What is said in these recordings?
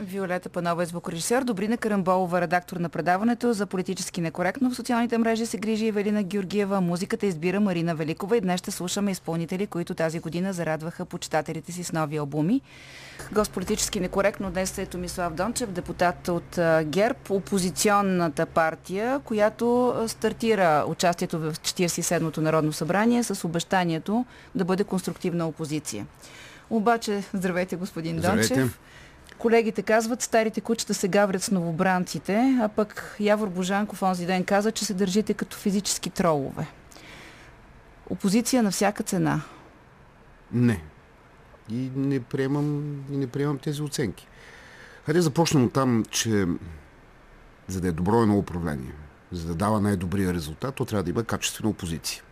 Виолета Панова е звукорежисер, Добрина Карамболова, редактор на предаването за Политически некоректно. В социалните мрежи се грижи и Велина Георгиева. Музиката избира Марина Великова и днес ще слушаме изпълнители, които тази година зарадваха почитателите си с нови албуми. Гост Политически некоректно днес е Томислав Дончев, депутат от ГЕРБ, опозиционната партия, която стартира участието в 47-то Народно събрание с обещанието да бъде конструктивна опозиция. Обаче, здравейте, господин Дончев. Здравейте. Колегите казват, старите кучета се гаврят с новобранците, а пък Явор Божанков онзи ден каза, че се държите като физически тролове. Опозиция на всяка цена? Не. И не приемам тези оценки. Хайде започнем от там, че за да е добро едно управление, за да дава най-добрия резултат, то трябва да има качествена опозиция.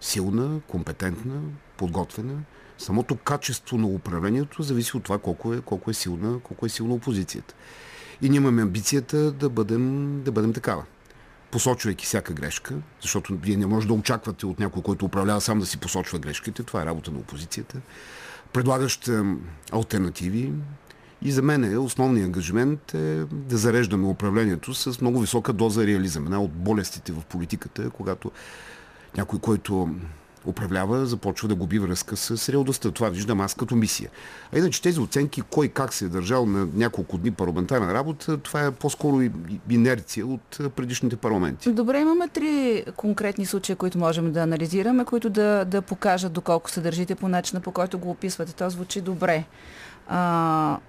Силна, компетентна, подготвена. Самото качество на управлението зависи от това колко е силна опозицията. И ние имаме амбицията да бъдем такава. Посочвайки всяка грешка, защото вие не може да очаквате от някой, който управлява сам да си посочва грешките. Това е работа на опозицията. Предлагащ алтернативи. И за мен основният ангажимент е да зареждаме управлението с много висока доза реализъм. Една от болестите в политиката, когато някой, който управлява, започва да губи връзка с реалността. Това виждам аз като мисия. А иначе тези оценки, кой как се е държал на няколко дни парламентарна работа, това е по-скоро инерция от предишните парламенти. Добре, имаме три конкретни случая, които можем да анализираме, които да покажат доколко се държите по начина, по който го описвате. То звучи добре.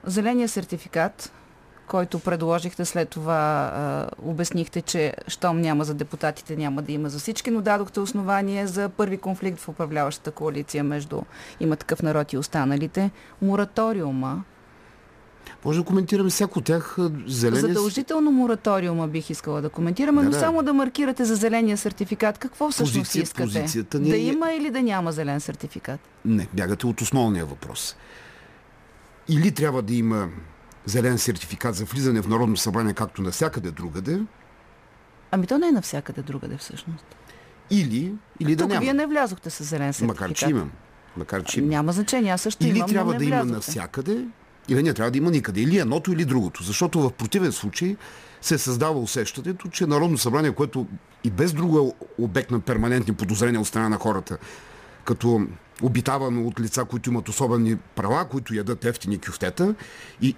Зеления сертификат, който предложихте, след това обяснихте, че щом няма за депутатите, няма да има за всички, но дадохте основание за първи конфликт в управляващата коалиция между Има такъв народ и останалите. Мораториума. Може да коментираме всяко от тях. Задължително мораториума бих искала да коментираме, но само да маркирате за зеления сертификат. Какво всъщност искате? Да има или да няма зелен сертификат? Не, бягате от основния въпрос. Или трябва да има зелен сертификат за влизане в Народно събрание, както навсякъде другаде. Ами то не е навсякъде другаде всъщност. Или да няма. Тук вие не влязохте с зелен сертификат. Макар че имам. Няма значение, аз също или имам, трябва да влязохте. Има навсякъде, или не трябва да има никъде. Или едното, или другото. Защото в противен случай се създава усещането, че Народно събрание, което и без друго е обект на перманентни подозрения от страна на хората, като обитавано от лица, които имат особени права, които ядат ефтини кюфтета.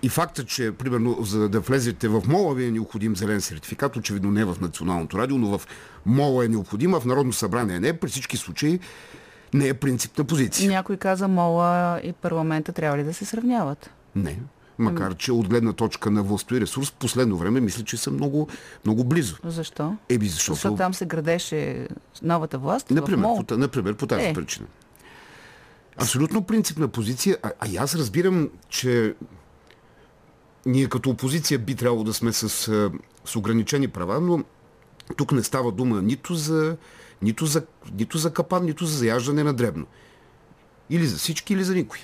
И факта, че, примерно, за да влезете в мола, ви е необходим зелен сертификат, очевидно не в Националното радио, но в мола е необходим, а в Народно събрание не. При всички случаи не е принципна позиция. Някой каза, мола и парламента трябва ли да се сравняват? Не. Макар че от гледна точка на властта и ресурс, последно време мисля, че съм много, много близо. Защо? Защото там се градеше новата власт. Например, по тази причина. Абсолютно принципна позиция, а аз разбирам, че ние като опозиция би трябвало да сме с ограничени права, но тук не става дума нито за капан, нито за заяждане на дребно. Или за всички, или за никой.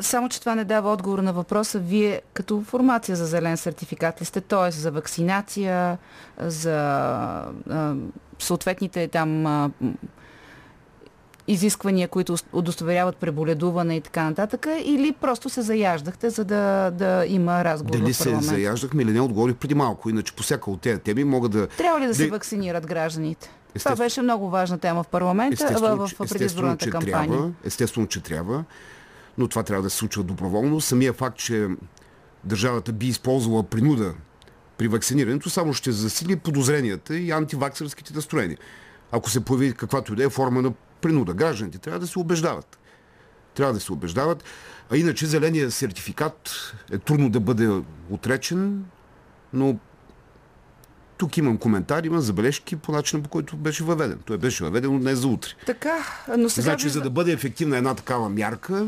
Само, че това не дава отговор на въпроса. Вие като формация за зелен сертификат ли сте, т.е. за вакцинация, за съответните там изисквания, които удостоверяват преболедуване и така нататък, или просто се заяждахте, за да има разговор в парламент? Дали се заяждахме или не, отговорих преди малко, иначе по всяка от тези теми могат да... Трябва ли да се вакцинират гражданите? Това беше много важна тема в парламента, в предизборната кампания. Естествено, че трябва, но това трябва да се случва доброволно. Самия факт, че държавата би използвала принуда при вакцинирането, само ще засили подозренията и антиваксърските настроения. Ако се появи каквато и да е форма на принуда. Гражданите трябва да се убеждават. А иначе зеления сертификат е трудно да бъде отречен, но тук имам коментар, имам забележки по начина, по който беше въведен. Той беше въведен от днес за утре. Така, но сега... Значи, за да бъде ефективна една такава мярка,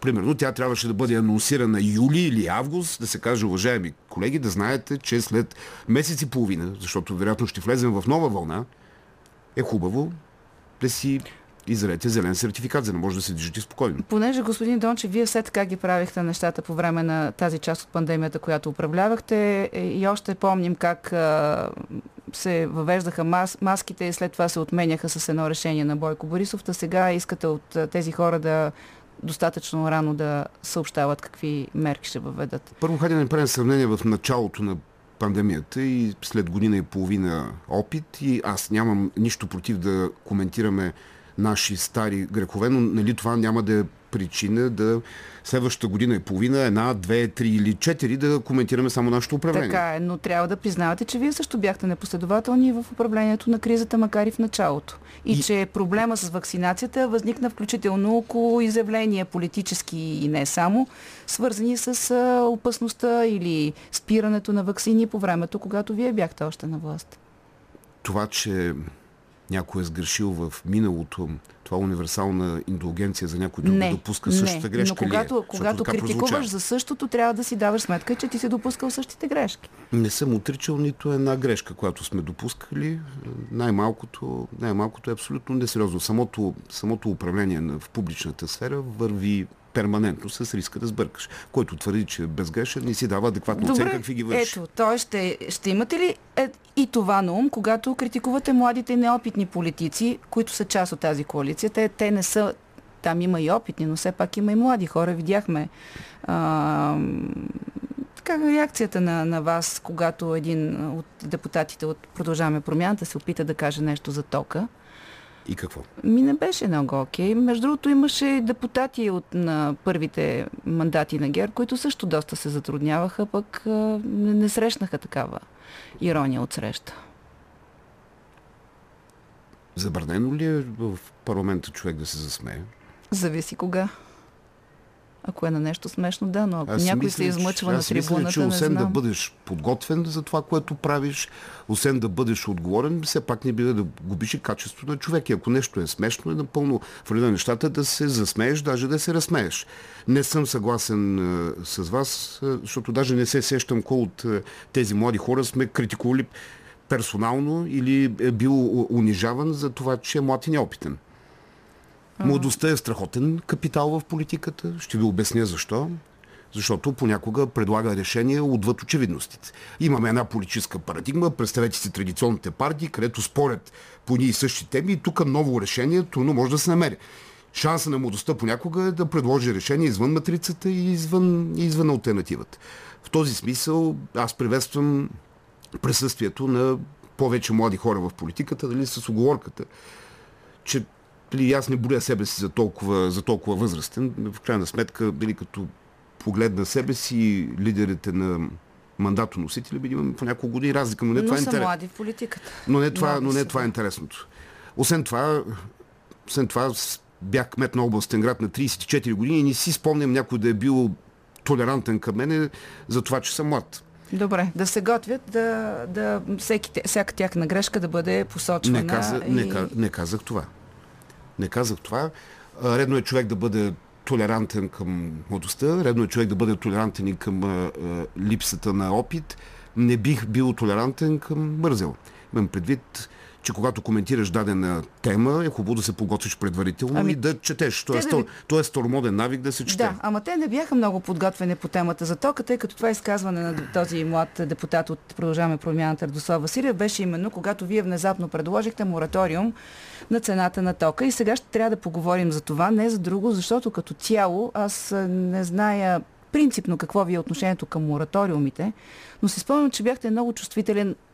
примерно тя трябваше да бъде анонсирана юли или август, да се каже, уважаеми колеги, да знаете, че след месец и половина, защото вероятно ще влезем в нова вълна, е хубаво да си изредете зелен сертификат, за да може да се движите спокойно. Понеже, господин Дончев, вие все така ги правихте нещата по време на тази част от пандемията, която управлявахте, и още помним как се въвеждаха маските и след това се отменяха с едно решение на Бойко Борисов. Та сега искате от тези хора да достатъчно рано да съобщават какви мерки ще въведат. Първо, хайде да не правим сравнение в началото на пандемията и след година и половина опит, и аз нямам нищо против да коментираме наши стари грехове, но нали това няма да е причина да следващата година и половина, 1, 2, 3 или 4 да коментираме само нашето управление. Така е, но трябва да признавате, че вие също бяхте непоследователни в управлението на кризата, макар и в началото. И че проблема с вакцинацията възникна включително около изявления политически и не само, свързани с опасността или спирането на вакцини по времето, когато вие бяхте още на власт. Това, че някой е сгрешил в миналото, това универсална индулгенция за някой друг да допуска същата грешка. Но когато критикуваш за същото, трябва да си даваш сметка, че ти си допускал същите грешки. Не съм отричал нито една грешка, която сме допускали. Най-малкото е абсолютно несериозно. Самото управление в публичната сфера върви перманентно с риска да сбъркаш. Който твърди, че е безгрешен, не си дава адекватна оценка какви ги върши. Ето, той ще имате ли и това на ум, когато критикувате младите неопитни политици, които са част от тази коалиция? Те не са... Там има и опитни, но все пак има и млади хора. Видяхме така реакцията на вас, когато един от депутатите от Продължаваме промяната се опита да каже нещо за тока. И какво? Не беше много окей. Между другото, имаше депутати на първите мандати на ГЕРБ, които също доста се затрудняваха, пък не срещнаха такава ирония от среща. Забранено ли е в парламента човек да се засмее? Зависи кога. Ако е на нещо смешно, да, но ако някой се измъчва на трибуната, не знам. Освен да бъдеш подготвен за това, което правиш, освен да бъдеш отговорен, все пак не бива да губиш и качеството на човек. И ако нещо е смешно, е напълно вреда на нещата да се засмееш, даже да се разсмееш. Не съм съгласен с вас, защото даже не се сещам кой от тези млади хора сме критикували персонално или е бил унижаван за това, че е млад и неопитен. Младостта е страхотен капитал в политиката. Ще ви обясня защо. Защото понякога предлага решение отвъд очевидностите. Имаме една политическа парадигма. Представете си традиционните партии, където спорят по ние и същи теми. И тук ново решение трудно може да се намери. Шанса на младостта понякога е да предложи решение извън матрицата и извън альтернативата. В този смисъл аз приветствам присъствието на повече млади хора в политиката, дали с оговорката, че аз не боря себе си за толкова възрастен. В крайна сметка, като погледна себе си, лидерите на мандатоносители, имаме по няколко години разлика, но не това е интересно. Но са млади в политиката. Но не това е интересното. Освен това, бях кмет на областен град на 34 години и не си спомням някой да е бил толерантен към мене за това, че съм млад. Добре, да се готвят, всяка тяхна грешка да бъде посочвана. Не казах това. Редно е човек да бъде толерантен към младостта, редно е човек да бъде толерантен и към липсата на опит. Не бих бил толерантен към мързел. Имам предвид, че когато коментираш дадена тема, е хубаво да се подготвиш предварително и да четеш. Той е старомоден навик да се чете. Да, ама те не бяха много подготвени по темата за тока, тъй като това изказване на този млад депутат от Продължаваме промяната Радослав Василев беше именно когато вие внезапно предложихте мораториум на цената на тока. И сега ще трябва да поговорим за това, не за друго, защото като цяло аз не зная принципно какво ви е отношението към мораториумите, но си спомням, че бяхте много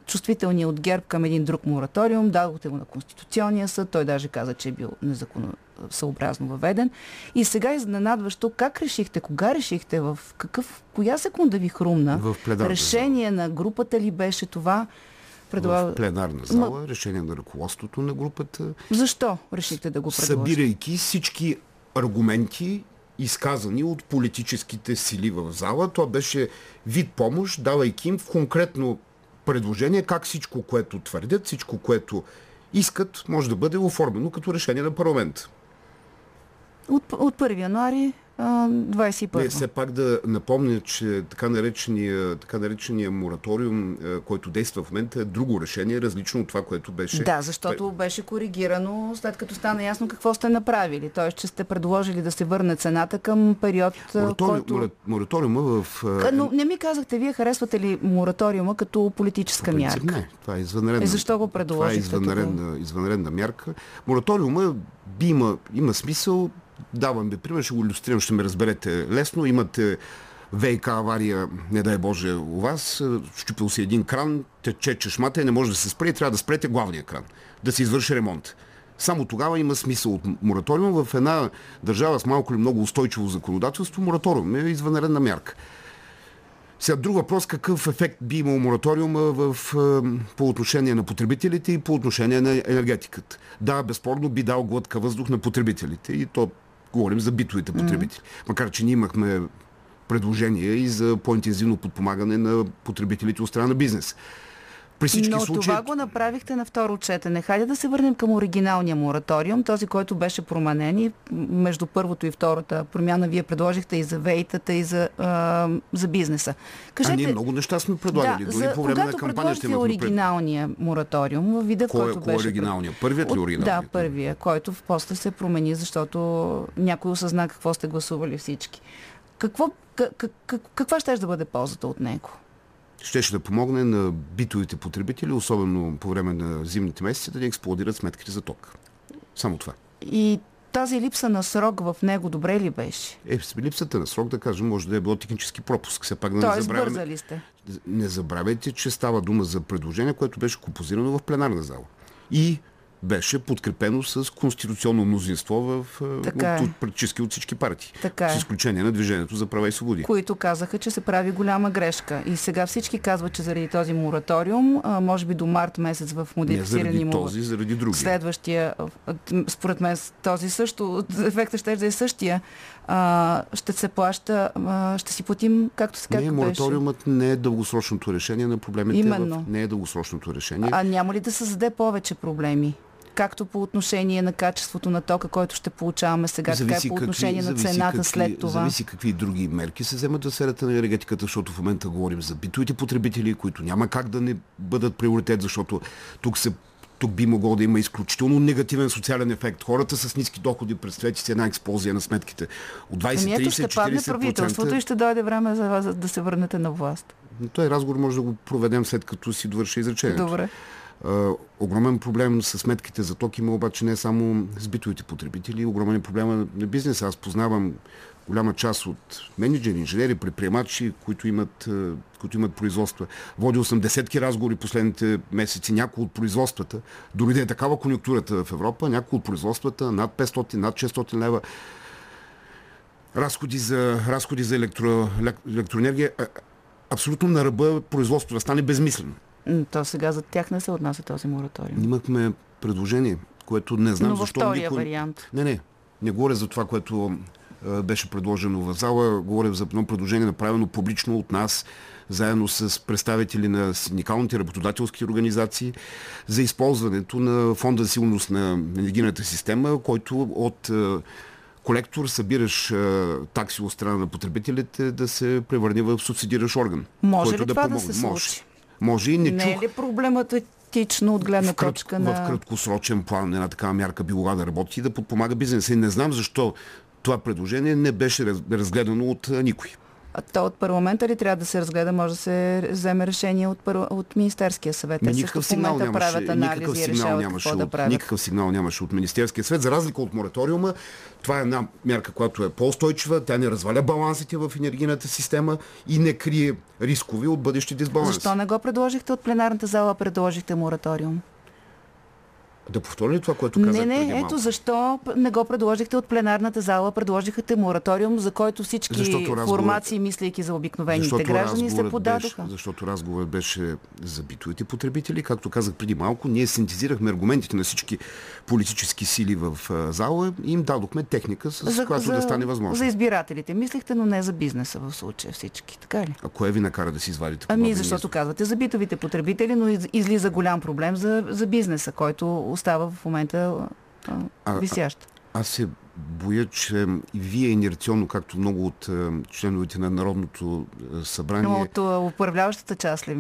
чувствителни от ГЕРБ към един друг мораториум, дадохте го на Конституционния съд, той даже каза, че е бил незаконосъобразно въведен. И сега изненадващо, кога решихте, в коя секунда ви хрумна? Решение на групата ли беше това? В пленарна зала, решение на ръководството на групата. Защо решихте да го предложите? Събирайки всички аргументи, изказани от политическите сили в зала, това беше вид помощ, давайки им в конкретно предложение как всичко, което твърдят, всичко, което искат, може да бъде оформено като решение на парламент. От 1 януари 21. Не, все пак да напомня, че така наречения мораториум, който действа в момента, е друго решение, различно от това, което беше. Да, защото беше коригирано, след като стана ясно какво сте направили. Т.е. че сте предложили да се върне цената към период, който... Мораториума в... Но не ми казахте, вие харесвате ли мораториума като политическа мярка? Не, това е извънредна. И защо го предложихте? Това е извънредна мярка. Мораториума има смисъл. Давам ви пример, ще го илюстрирам, ще ме разберете лесно. Имате ВиК авария, не дай Боже, у вас. Щупил се един кран, тече чешмата и не може да се спре. Трябва да спрете главния кран, да се извърши ремонт. Само тогава има смисъл от мораториум. В една държава с малко или много устойчиво законодателство, мораториум е извънредна мярка. Сега друг въпрос, какъв ефект би имал мораториума по отношение на потребителите и по отношение на енергетиката. Да, безспорно би дал глътка въздух на потребителите и то говорим за битовите потребители. Макар че ние имахме предложение и за по-интензивно подпомагане на потребителите от страна на бизнес. При всички случаи... това го направихте на второ четене. Хайде да се върнем към оригиналния мораториум, този, който беше променен и между първото и втората промяна вие предложихте и за ВЕИ-тата, и за бизнеса. Кажете... А ние много неща сме предлагали. Да, дори по време на кампания ще имахме... оригиналния мораториум, във вида, в който беше... оригиналния? Първият ли оригиналният? Да, първия, който после се промени, защото някой осъзна какво сте гласували всички. Каква ще да бъде ползата от него? Щеше да помогне на битовите потребители, особено по време на зимните месеци, да не експлодират сметките за ток. Само това. И тази липса на срок в него добре ли беше? Липсата на срок, да кажем, може да е било технически пропуск. Все пак да не забравяме. Не забравяйте, че става дума за предложение, което беше композирано в пленарна зала. И беше подкрепено с конституционно мнозинство практически от всички партии. С изключение на Движението за права и свободи. Които казаха, че се прави голяма грешка. И сега всички казват, че заради този мораториум, може би до март месец в модифицирани му... заради други. Следващия, според мен този също, ефектът ще да е същия. Ще се плаща, ще си платим както се казва. Мораториумът не е дългосрочното решение на проблемите. Именно. Не е дългосрочното решение. А няма ли да създаде повече проблеми? Както по отношение на качеството на тока, който ще получаваме сега, така и по отношение на цената след това. Зависи какви други мерки се вземат в сферата на енергетиката, защото в момента говорим за битовите потребители, които няма как да не бъдат приоритет, защото тук би могло да има изключително негативен социален ефект. Хората с ниски доходи, представете си една експлозия на сметките. От 20-30-40%... Ето ще падне правителството и ще дойде време за вас да се върнете на власт. Той разговор може да го проведем след като си довърша изречението. Добре. Огромен проблем с сметките за ток има обаче не само с битовите потребители, огромен проблем на бизнеса. Аз познавам голяма част от менеджери, инженери, предприемачи, които имат производства. Водил съм десетки разговори последните месеци. Някои от производствата, дори да е такава конюнктурата в Европа, някои от производствата над 500, над 600 лева разходи за електроенергия, абсолютно на ръба производството да стане безмислено. То сега за тях не се отнася този мораториум. Имахме предложение, което не знам защо... Но във втория вариант. Не говоря за това, което беше предложено в зала. Говоря за едно предложение, направено публично от нас, заедно с представители на синдикалните работодателски организации, за използването на фонда за сигурност на енергийната система, който от колектор, събираш такси от страна на потребителите, да се превърне в субсидиращ орган. Може ли това да се случи? Може и не е ли проблематично от гледна точка на... В краткосрочен план една такава мярка би могла да работи и да подпомага бизнеса. И не знам защо това предложение не беше разгледано от никой. А то от парламента ли трябва да се разгледа? Може да се вземе решение от Министерския съвет. Никакъв сигнал нямаше от Министерския съвет. За разлика от мораториума, това е една мярка, която е по-устойчива. Тя не разваля балансите в енергийната система и не крие рискови от бъдещи дисбаланси. Защо не го предложихте от пленарната зала, предложихте мораториум? Да повторя ли това, което казах преди малко? Ето защо не го предложихте от пленарната зала, предложихте мораториум, за който всички формации, мислейки за обикновените граждани, се подадоха. Защото разговорът беше за битовите потребители. Както казах преди малко, ние синтезирахме аргументите на всички политически сили в зала и им дадохме техника, с която да стане възможно. За избирателите мислихте, но не за бизнеса в случая всички. Така ли? А кое ви накара да си извадите? Ами защото казвате за битовите потребители, но излиза голям проблем за бизнеса, който остава в момента висящ. Аз се боя, че и вие инерционно, както много от членовете на Народното събрание... Но от управляващата част ли?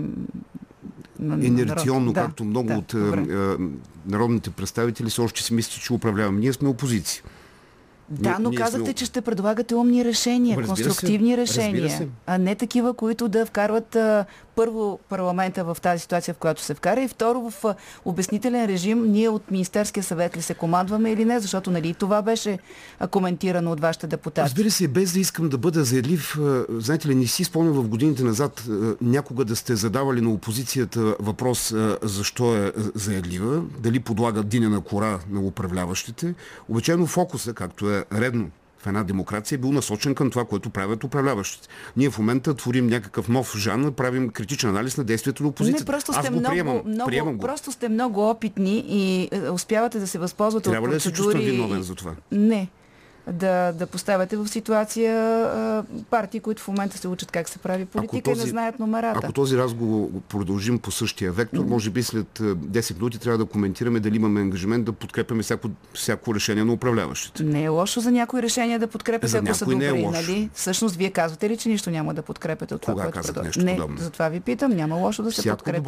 Инерционно, да, както много от народните представители, се още си мисли, че управляваме. Ние сме опозиция. Да, но казахте, че ще предлагате умни решения, конструктивни решения, а не такива, които да вкарват първо парламента в тази ситуация, в която се вкара, и второ в обяснителен режим ние от Министерския съвет ли се командваме или не, защото нали това беше коментирано от вашите депутати. Разбира се, без да искам да бъда заедлив, знаете ли, не си спомням в годините назад някога да сте задавали на опозицията въпрос защо е заедлива, дали подлага динена кора на управляващите. Обичайно фокуса, както е редно в една демокрация, е бил насочен към това, което правят управляващите. Ние в момента творим някакъв нов жанр, правим критичен анализ на действието на опозицията. Не, просто сте приемам го. Просто сте много опитни и успявате да се възползвате от процедури. Трябва ли да се чувствам виновен за това? Не. Да поставяте в ситуация партии, които в момента се учат как се прави политика и не знаят номерата. Ако този разговор продължим по същия вектор, може би след 10 минути трябва да коментираме дали имаме ангажимент да подкрепяме всяко решение на управляващите. Не е лошо за някои решения да подкрепят, ако са добри, нали? Всъщност, вие казвате ли, че нищо няма да подкрепяте от това, кога което предлагате? Не, затова ви питам, няма лошо да се подкрепя.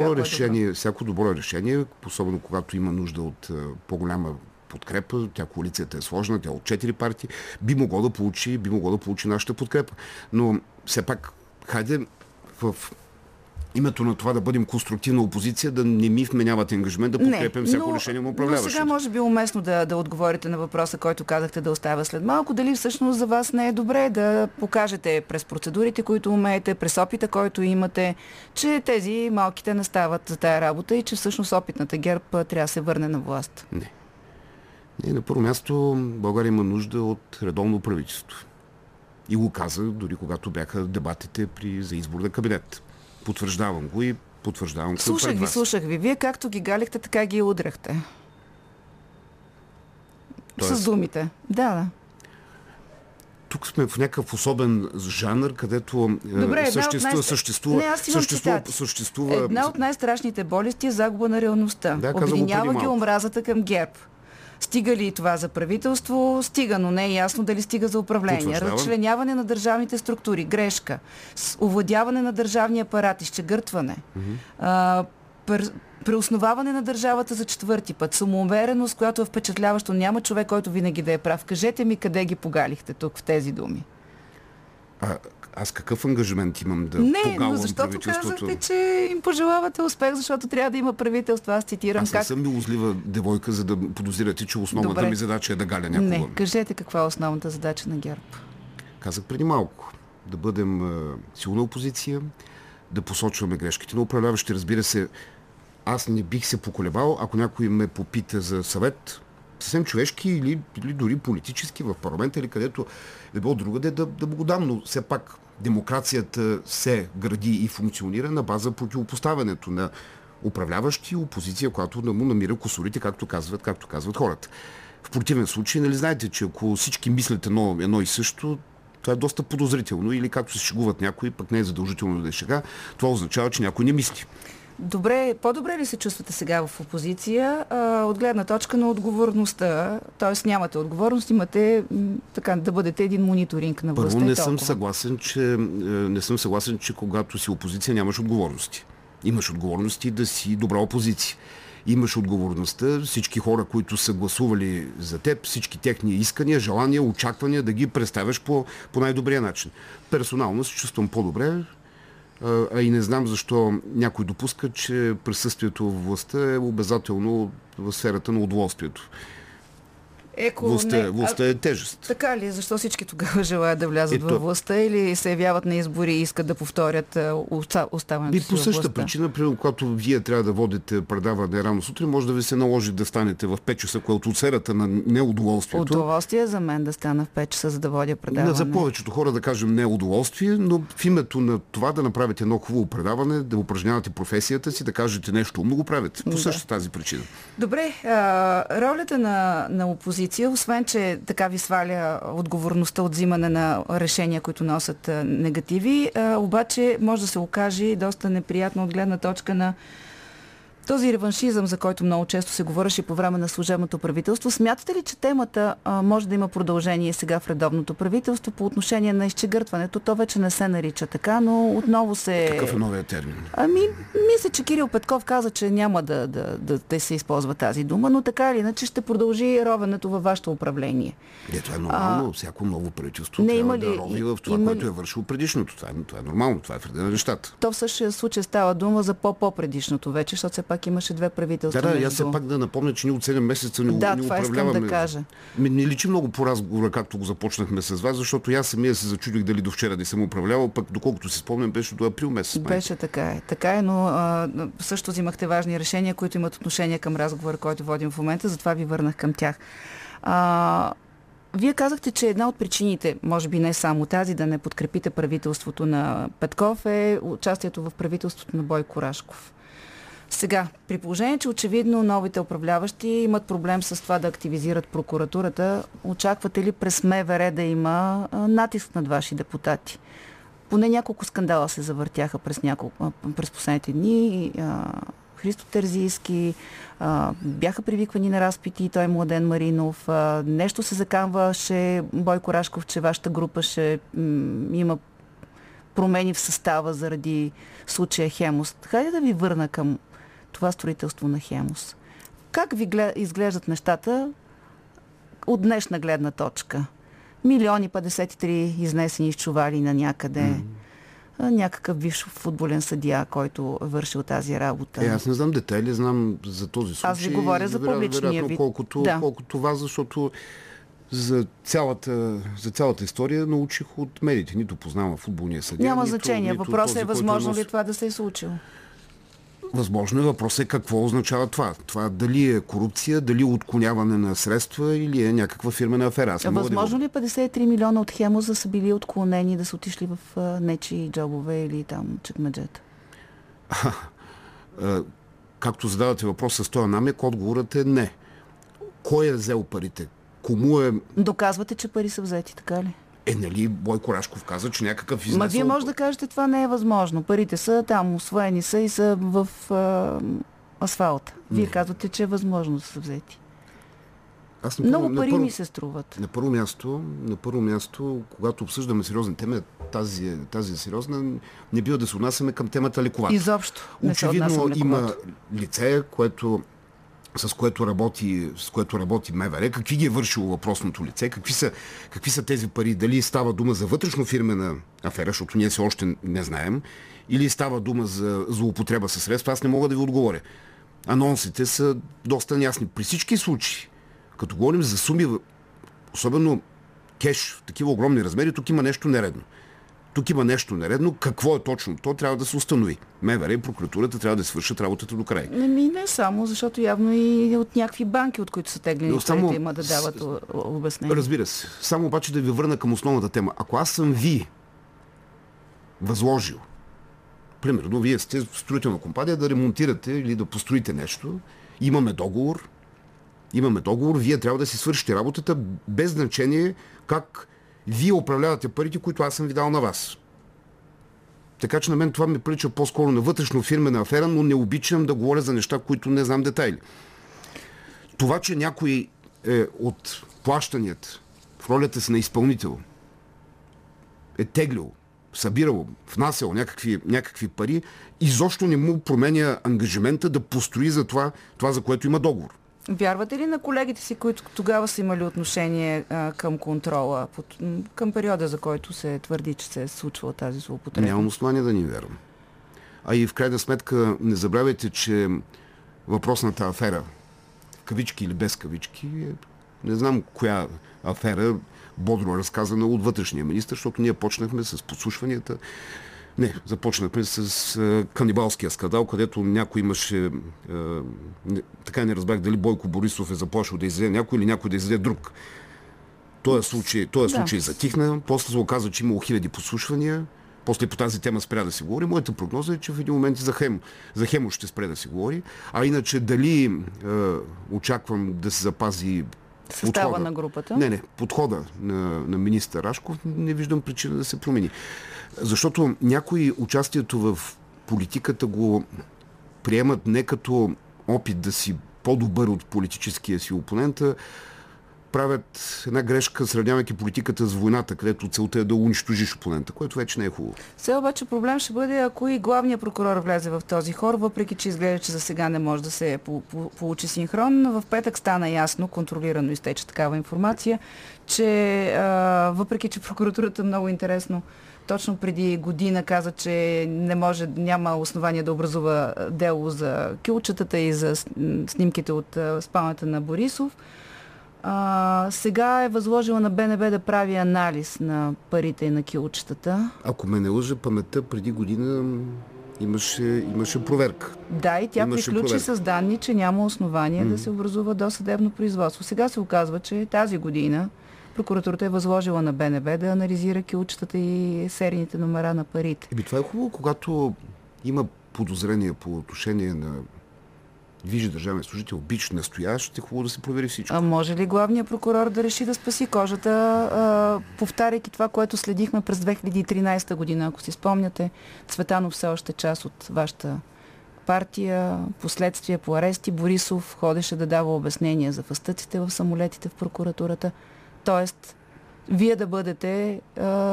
Всяко добро решение, особено когато има нужда от по-голяма подкрепа, тя коалицията е сложна, тя от 4 партии, би могло да получи нашата подкрепа. Но все пак, хайде в името на това да бъдем конструктивна опозиция, да не ми вменявате ангажимент да подкрепим всяко решение на управляващите. Сега може би уместно да отговорите на въпроса, който казахте да оставя след малко. Дали всъщност за вас не е добре да покажете през процедурите, които умеете, през опита, който имате, че тези малките не стават за тая работа и че всъщност опитната ГЕРБ трябва да се върне на власт? Не. Не, на първо място България има нужда от редовно правителство. И го каза, дори когато бяха дебатите за избор на кабинет. Потвърждавам го и потвърждавам към пред вас. Слушах ви. Вие както ги галихте, така ги удряхте. С думите. Да. Тук сме в някакъв особен жанр, където съществува... Една от най-страшните болести е загуба на реалността. Да, обвинява ги омразата към ГЕРБ. Стига ли това за правителство? Стига, но не е ясно дали стига за управление. Разчленяване на държавните структури. Грешка. Овладяване на държавния апарат. Изчегъртване. Преосноваване на държавата за четвърти път. Самоувереност, която е впечатляващо. Няма човек, който винаги да е прав. Кажете ми къде ги погалихте тук в тези думи. Аз какъв ангажимент имам да погалвам правителството? Не, но защото казахте, че им пожелавате успех, защото трябва да има правителство. Аз цитирам как... Аз не съм милозлива девойка, за да подозирате, че основната ми задача е да галя някого. Не, кажете каква е основната задача на ГЕРБ. Казах преди малко. Да бъдем силна опозиция, да посочваме грешките на управляващи. Разбира се, аз не бих се поколебал, ако някой ме попита за съвет... съвсем човешки или дори политически в парламента или където е било другаде, да го дам, но все пак демокрацията се гради и функционира на база противопоставянето на управляващи и опозиция, която да му намира косурите, както казват хората. В противен случай, нали знаете, че ако всички мислят едно и също, това е доста подозрително, или както се шегуват някои, пък не е задължително да е шега, това означава, че някой не мисли. Добре, по-добре ли се чувствате сега в опозиция от гледна точка на отговорността? Тоест нямате отговорност, имате така да бъдете един мониторинг на властта. Първо, не съм съгласен, че когато си опозиция нямаш отговорности. Имаш отговорности да си добра опозиция. Имаш отговорността всички хора, които са гласували за теб, всички техни искания, желания, очаквания да ги представяш по най-добрия начин. Персонално се чувствам по-добре. А и не знам защо някой допуска, че присъствието в властта е обязателно в сферата на удоволствието. Властта е тежест. Така ли? Защо всички тогава желаят да влязат във властта или се явяват на избори и искат да повторят оставането си във властта? По същата причина, когато вие трябва да водите предаване рано сутрин, може да ви се наложи да станете в 5 часа, което от сферата на неудоволствието. Удоволствие за мен да стана в 5 часа, за да водя предаване. За повечето хора, да кажем, не е удоволствие, но в името на това да направите едно хубаво предаване, да упражнявате професията си, да кажете нещо умно, го правите. По същата тази причина. Добре, ролята на опозиция, освен че така ви сваля отговорността от взимане на решения, които носят негативи, обаче може да се окаже доста неприятно от гледна точка на Този реваншизъм, за който много често се говореше по време на служебното правителство, смятате ли, че темата може да има продължение сега в редовното правителство по отношение на изчегъртването? То вече не се нарича така, но отново се... Какъв е новият термин? Ами, мисля, че Кирил Петков каза, че няма да се използва тази дума, но така или иначе ще продължи ровенето във вашето управление. Не, това е нормално. Всяко ново правителство трябва да рови в това, което е вършило предишното. Това е нормално, това е в реда на нещата. То в същия случай става дума за по-предишното вече, защото все пак имаше две правителства. Да, аз все пак да напомня, че ние от 7 месеца не управляваме. Да, това искам да кажа. Не личи много по разговора, както го започнахме с вас, защото аз самия се зачудих дали до вчера не съм управлявал, пък доколкото си спомням, беше до април месец. Беше така е, но също взимахте важни решения, които имат отношение към разговора, който водим в момента, затова ви върнах към тях. Вие казахте, че една от причините, може би не само тази, да не подкрепите правителството на Петков е участието в правителството на Бойко Рашков. Сега, при положение, че очевидно новите управляващи имат проблем с това да активизират прокуратурата, очаквате ли през МВР да има натиск над ваши депутати? Поне няколко скандала се завъртяха през последните дни. Христо Терзийски, бяха привиквани на разпити и той Младен Маринов. Нещо се закамваше Бойко Рашков, че вашата група ще има промени в състава заради случая Хемус. Хайде да ви върна към това строителство на Хемус. Как ви изглеждат нещата от днешна гледна точка? 1 053 000 изнесени изчували на някъде. Някакъв бивш футболен съдия, който е вършил тази работа. Аз не знам детайли, знам за този случай. Аз ви говоря за публичния вид. Колкото това, защото за цялата история научих от медиите. Нито познавам футболния съдия. Няма значение. Въпросът е възможно ли това да се е случило? Възможно е. Въпросът е какво означава това. Това дали е корупция, дали е отклоняване на средства или е някаква фирмена афера. Възможно ли 53 милиона от Хемуса са били отклонени да са отишли в нечии джобове или там чекмеджета? Както задавате въпрос с този намек, отговорът е не. Кой е взел парите? Кому е... Доказвате, че пари са взети, така ли? Нали Бойко Рашков каза, че някакъв изнесъл... Вие може да кажете, това не е възможно. Парите са там, освоени са и са в асфалта. Вие казвате, че е възможно да са взети. Много пари ми се струват. На първо място, когато обсъждаме сериозни теми, тази е сериозна, не бива да се отнасяме към темата лековато. Изобщо не се отнасяме лековато. Очевидно има лице, с което работи МВР, какви ги е вършило въпросното лице, какви са тези пари, дали става дума за вътрешно фирмена афера, защото ние се още не знаем, или става дума за злоупотреба със средства, аз не мога да ви отговоря. Анонсите са доста ясни. При всички случаи, като говорим за суми, особено кеш, в такива огромни размери, тук има нещо нередно. Какво е точно? То трябва да се установи. МВР и прокуратурата трябва да свършат работата до край. Не само, защото явно и от някакви банки, от които са теглени, които има да дават обяснение. Разбира се. Само обаче да ви върна към основната тема. Ако аз съм ви възложил, примерно вие сте строителна компания, да ремонтирате или да построите нещо, имаме договор, вие трябва да си свършите работата без значение как вие управлявате парите, които аз съм ви дал на вас. Така че на мен това ми прилича по-скоро на вътрешно фирмена афера, но не обичам да говоря за неща, които не знам детайли. Това, че някой е от плащанията в ролята си на изпълнител е теглил, събирал, внасял някакви пари, изобщо не му променя ангажимента да построи за това, за което има договор. Вярвате ли на колегите си, които тогава са имали отношение към контрола, към периода, за който се твърди, че се е случвала тази злоупотреба? Нямам основание да не вярвам. А и в крайна сметка не забравяйте, че въпросната афера, кавички или без кавички, не знам коя афера, бодро разказана от вътрешния министър, защото ние почнахме с подслушванията. Не, започнахме с канибалския скандал, където някой имаше... така не разбрах дали Бойко Борисов е заплашил да изяде някой или някой да изяде друг. Този случай затихна. После се оказа, че имало 1000 подслушвания. После по тази тема спря да се говори. Моята прогноза е, че в един момент за Хемо ще спре да се говори. А иначе дали очаквам да се запази... Състава на групата? Не, подхода на министър Рашков не виждам причина да се промени. Защото някой участието в политиката го възприемат не като опит да си по-добър от политическия си опонента, правят една грешка, сравнявайки политиката с войната, където целта е да унищожиш опонента, което вече не е хубаво. Сега обаче проблем ще бъде, ако и главният прокурор влезе в този хор, въпреки че изглежда, че за сега не може да се получи синхрон. В петък стана ясно, контролирано изтече такава информация, че въпреки че прокуратурата, много интересно, точно преди година каза, че не може, няма основание да образува дело за кюлчетата и за снимките от спалнята на Борисов, сега е възложила на БНБ да прави анализ на парите и на кюлчетата. Ако ме не лъжа паметта, преди година имаше проверка. Да, и тя приключи с данни, че няма основание да се образува досъдебно производство. Сега се оказва, че тази година прокуратурата е възложила на БНБ да анализира кюлчетата и серийните номера на парите. Еби, това е хубаво, когато има подозрения по отношение на вижда държавен служител, бич, настоящ, е хубаво да се провери всичко. А може ли главният прокурор да реши да спаси кожата, повтаряйки това, което следихме през 2013 година, ако си спомняте, Цветанов все още част от вашата партия, последствия по арести, Борисов ходеше да дава обяснения за фастъците в самолетите в прокуратурата. Тоест, вие да бъдете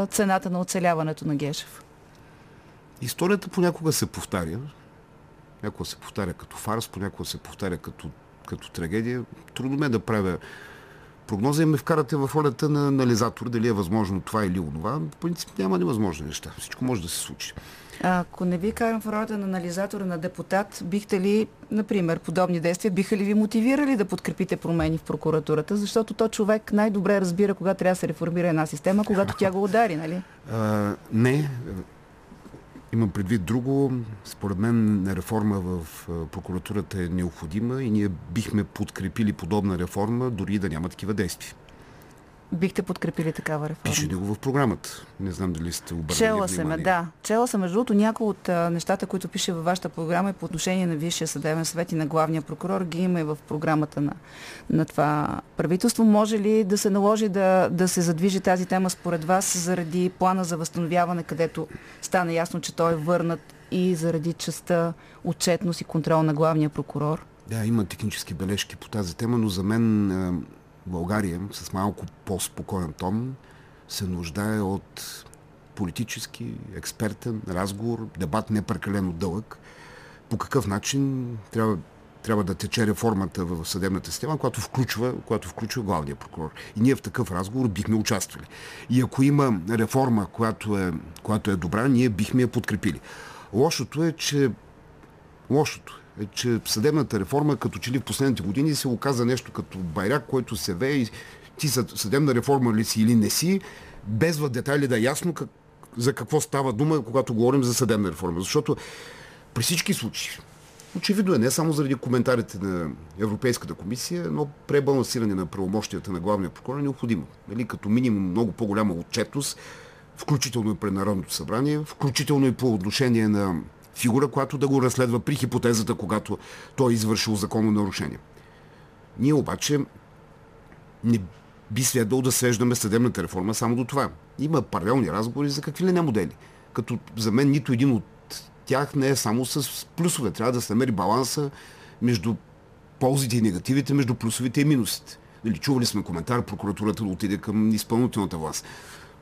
цената на оцеляването на Гешев. Историята понякога се повтаря. Понякога се повтаря като фарс, понякога се повтаря като трагедия. Трудно ме да правя прогноза и ме вкарате в ролята на анализатор, дали е възможно това или онова. В принцип няма невъзможни неща. Всичко може да се случи. Ако не ви карам в ролята на анализатор, на депутат, бихте ли, например, подобни действия, биха ли ви мотивирали да подкрепите промени в прокуратурата? Защото то човек най-добре разбира кога трябва да се реформира една система, когато тя го удари, нали? Не. Имам предвид друго. Според мен реформа в прокуратурата е необходима и ние бихме подкрепили подобна реформа, дори да няма такива действия. Бихте подкрепили такава реформа? Пише ли го в програмата? Не знам дали сте обърнали внимание. Чела съм, между другото, някои от нещата, които пише във вашата програма и по отношение на Висшия съдебен съвет и на главния прокурор, ги има и в програмата на това правителство. Може ли да се наложи да се задвижи тази тема според вас заради плана за възстановяване, където стана ясно, че той е върнат, и заради частта отчетност и контрол на главния прокурор? Да, има технически бележки по тази тема, но за мен България с малко по-спокоен тон се нуждае от политически, експертен разговор, дебат не прекалено дълъг. По какъв начин трябва да тече реформата в съдебната система, която включва главния прокурор. И ние в такъв разговор бихме участвали. И ако има реформа, която е добра, ние бихме я подкрепили. Лошото е, че съдебната реформа, като че ли в последните години, се оказа нещо като байрак, който се вее и ти съдебна реформа ли си или не си, без в детайли да е ясно за какво става дума, когато говорим за съдебна реформа. Защото при всички случаи, очевидно е, не само заради коментарите на Европейската комисия, но пребалансиране на правомощията на главния прокурор е необходимо. Нали? Като минимум много по-голяма отчетност, включително и пред Народното събрание, включително и по отношение на фигура, която да го разследва при хипотезата, когато той е извършил законно нарушение. Ние обаче не би следвало да свеждаме съдебната реформа само до това. Има паралелни разговори за какви ли не модели. Като за мен нито един от тях не е само с плюсове. Трябва да се намери баланса между ползите и негативите, между плюсовите и минусите. Или чували сме коментар, прокуратурата да отиде към изпълнителната власт.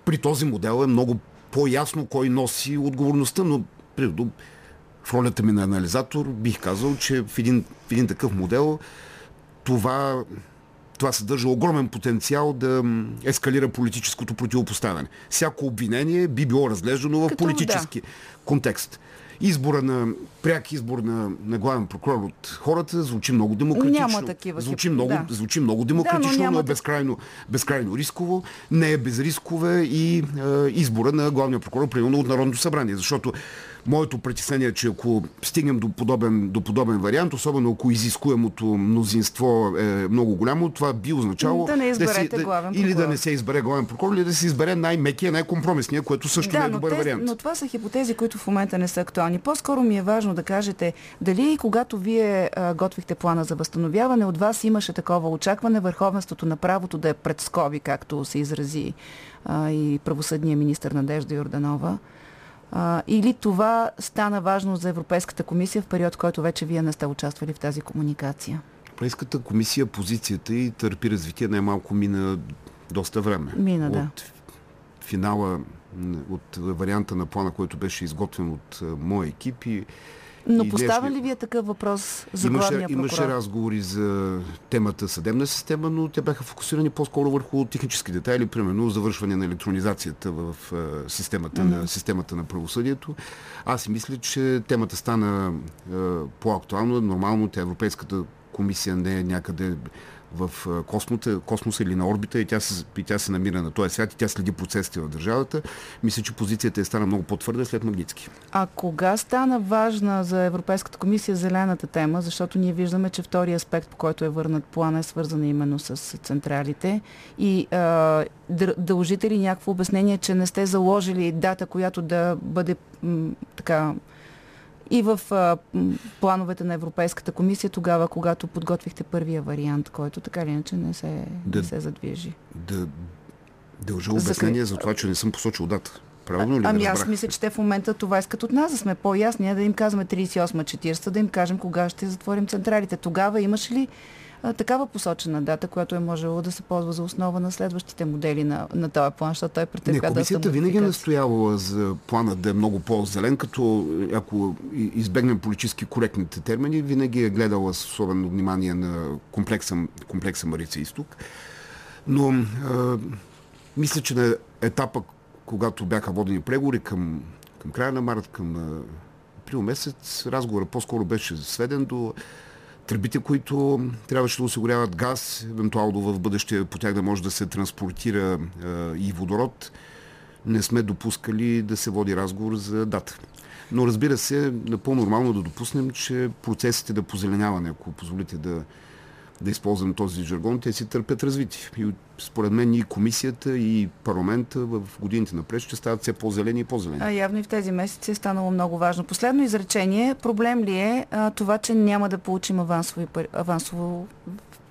При този модел е много по-ясно кой носи отговорността, но в ролята ми на анализатор бих казал, че в един такъв модел това съдържа огромен потенциал да ескалира политическото противопоставяне. Всяко обвинение би било разглеждано в политически контекст. Пряк избор на главен прокурор от хората звучи много демократично. Няма такива. Звучи много демократично, но е безкрайно рисково. Не е без рискове и избора на главния прокурор, примерно от Народното събрание. Защото моето притеснение е, че ако стигнем до подобен вариант, особено ако изискуемото мнозинство е много голямо, това би означало да не се избере главен прокурор, или да се избере най-мекия, най-компромисния, което също не е добър вариант. Но това са хипотези, които в момента не са актуални. По-скоро ми е важно да кажете дали, когато вие готвихте плана за възстановяване, от вас имаше такова очакване върховенството на правото да е пред скоби, както се изрази и правосъдния министър Надежда Йорданова. Или това стана важно за Европейската комисия в период, в който вече вие не сте участвали в тази комуникация? Европейската комисия, позицията и търпи развитие, най-малко мина доста време. Мина, да. От финала, от варианта на плана, който беше изготвен от моя екип и... Но поставя ли вие такъв въпрос за главния прокурор? Имаше разговори за темата съдебна система, но те бяха фокусирани по-скоро върху технически детайли, примерно завършване на електронизацията в системата, на, системата на правосъдието. Аз мисля, че темата стана по-актуална. Нормално тя, Европейската комисия, не е някъде в космоса или на орбита и тя се намира на този свят и тя следи процесите в държавата. Мисля, че позицията е стана много по-твърда след Магнитски. А кога стана важна за Европейската комисия зелената тема? Защото ние виждаме, че втория аспект, по който е върнат плана, е свързан именно с централите. И дължите ли някакво обяснение, че не сте заложили дата, която да бъде така... И в плановете на Европейската комисия тогава, когато подготвихте първия вариант, който така или иначе не се задвижи. Дължа обяснение за това, че не съм посочил дата. Правилно ли? Ами аз мисля, че те в момента това искат от нас, да сме по-ясни, да им казваме 38-40, да им кажем кога ще затворим централите. Тогава имаше ли такава посочена дата, която е можело да се ползва за основа на следващите модели на този план, защото той претърпя да... Комисията винаги е настоявала за плана да е много по-зелен, като ако избегнем политически коректните термини, винаги е гледала с особено внимание на комплекса Марица Изток. Но мисля, че на етапа, когато бяха водени преговори към края на март, към април месец, разговорът по-скоро беше сведен до тръбите, които трябваше да осигуряват газ, евентуално в бъдеще по тях да може да се транспортира и водород. Не сме допускали да се води разговор за дата. Но разбира се, по-нормално да допуснем, че процесите на позеленяване, ако позволите да използвам този жаргон, те си търпят развитие. И според мен и комисията, и парламента в годините напред ще стават все по-зелени и по-зелени. Явно и в тези месеци е станало много важно. Последно изречение. Проблем ли е това, че няма да получим авансово?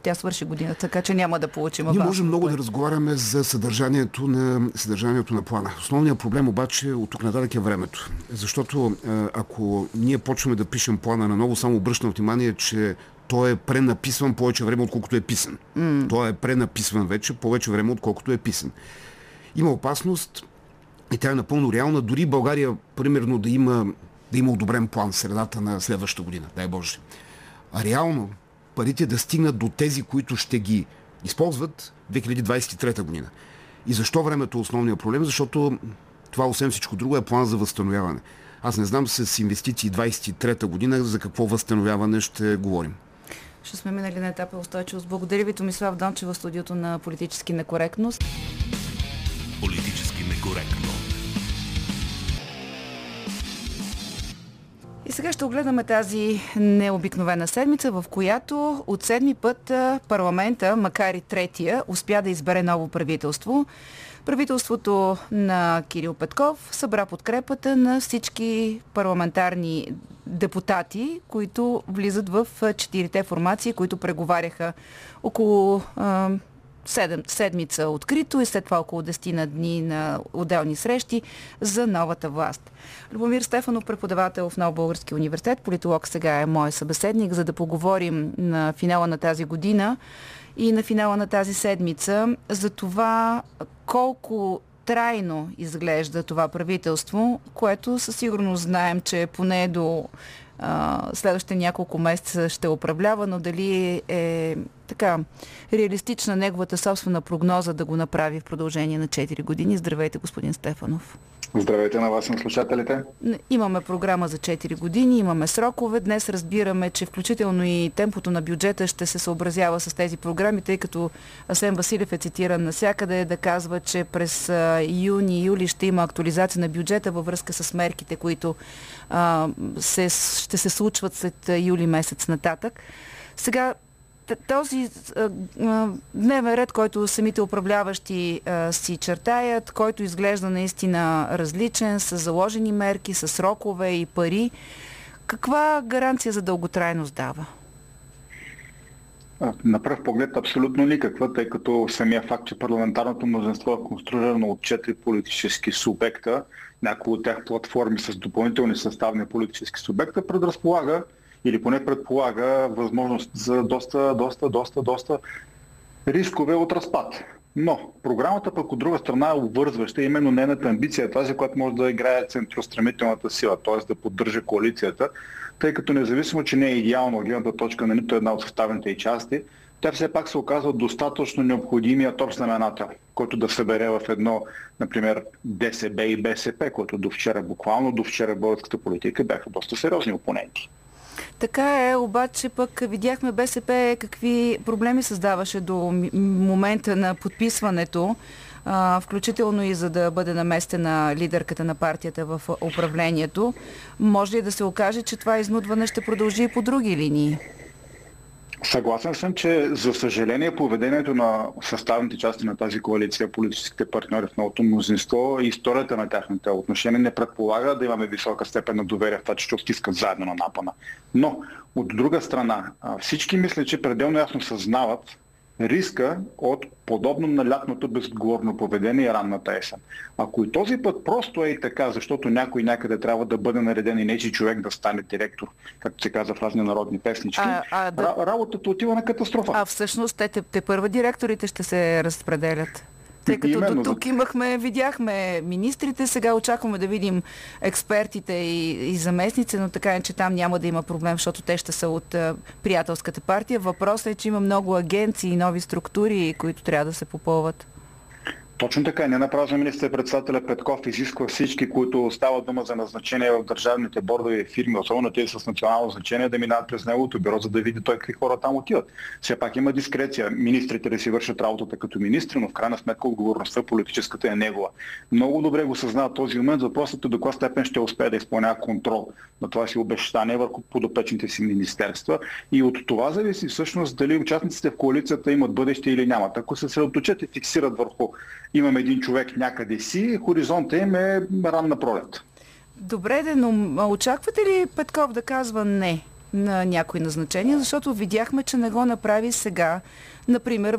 Тя свърши годината, така че няма да получим авансово. Ние можем много да разговаряме за съдържанието на плана. Основният проблем обаче от тук нататък е времето. Защото ако ние почваме да пишем плана наново, само обръщам внимание, че той е пренаписван повече време, отколкото е писан. Той е пренаписван вече повече време, отколкото е писан. Има опасност и тя е напълно реална. Дори България, примерно, да има одобрен план в средата на следващата година. Дай Боже. А реално парите да стигнат до тези, които ще ги използват 2023 година. И защо времето е основният проблем? Защото това, освен всичко друго, е план за възстановяване. Аз не знам с инвестиции 2023 година за какво възстановяване ще говорим. Ще сме минали на етапа устойчивост. Благодаря ви, Томислав Дончев, в студиото на Политически некоректно. Политически некоректно. И сега ще огледаме тази необикновена седмица, в която от седми път парламента, макар и третия, успя да избере ново правителство. Правителството на Кирил Петков събра подкрепата на всички парламентарни депутати, които влизат в четирите формации, които преговаряха около седмица открито и след това около 10 на дни на отделни срещи за новата власт. Любомир Стефанов, преподавател в Нов български университет, политолог, сега е мой събеседник, за да поговорим на финала на тази година и на финала на тази седмица за това колко трайно изглежда това правителство, което със сигурност знаем, че поне до следващите няколко месеца ще управлява, но дали е така реалистична неговата собствена прогноза да го направи в продължение на 4 години. Здравейте, господин Стефанов. Здравейте на вас и на слушателите. Имаме програма за 4 години, имаме срокове. Днес разбираме, че включително и темпото на бюджета ще се съобразява с тези програми, тъй като Асен Василев е цитиран навсякъде да казва, че през юни и юли ще има актуализация на бюджета във връзка с мерките, които ще се случват след юли месец нататък. Сега този дневен ред, който самите управляващи си чертаят, който изглежда наистина различен, с заложени мерки, с срокове и пари, каква гаранция за дълготрайност дава? На пръв поглед абсолютно никаква, тъй като самия факт, че парламентарното мнозинство е конструирано от 4 политически субекта, някои от тях платформи с допълнителни съставни политически субекта, предразполага или поне предполага възможност за доста рискове от разпад. Но програмата пък от друга страна е обвързваща, именно нейната амбиция, тази, която може да играе центростремителната сила, т.е. да поддържа коалицията, тъй като независимо, че не е идеална гледната точка на нито една от съставните и части, тя все пак се оказва достатъчно необходимия общ знаменател, който да събере в едно, например, ДСБ и БСП, което буквално до вчера българската политика бяха доста сериозни опоненти. Така е, обаче пък видяхме БСП какви проблеми създаваше до момента на подписването, включително и за да бъде наместена лидерката на партията в управлението. Може ли да се окаже, че това изнудване ще продължи и по други линии? Съгласен съм, че за съжаление поведението на съставните части на тази коалиция, политическите партньори в новото мнозинство и историята на тяхните отношения не предполага да имаме висока степен на доверие в това, че ще стискат заедно на напъна. Но, от друга страна, всички мисля, че пределно ясно съзнават риска от подобно на лятното безотговорно поведение и ранната есен. Ако и този път просто е и така, защото някой някъде трябва да бъде нареден и нечи човек да стане директор, както се казва в разни народни песнички, работата отива на катастрофа. А всъщност те първа директорите ще се разпределят. Тъй като до тук видяхме министрите, сега очакваме да видим експертите и заместници, но така е, че там няма да има проблем, защото те ще са от приятелската партия. Въпросът е, че има много агенции и нови структури, които трябва да се попълват. Точно така. Ненапразно министър-председателя Петков изисква всички, които става дума за назначение в държавните бордови фирми, особено тези с национално значение, да минават през неговото бюро, за да види той какви хора там отиват. Все пак има дискреция. Министрите да си вършат работата като министри, но в крайна сметка отговорността политическата е негова. Много добре го съзнава този момент. Въпросът е до каква степен ще успее да изпълнява контрол на това си обещание върху подопечните си министерства. И от това зависи всъщност дали участниците в коалицията имат бъдеще или нямат. Ако се съсредоточат и фиксират върху имаме един човек някъде си, хоризонта им е ранна пролет. Добре, но очаквате ли Петков да казва не на някои назначения, защото видяхме, че не го направи сега. Например,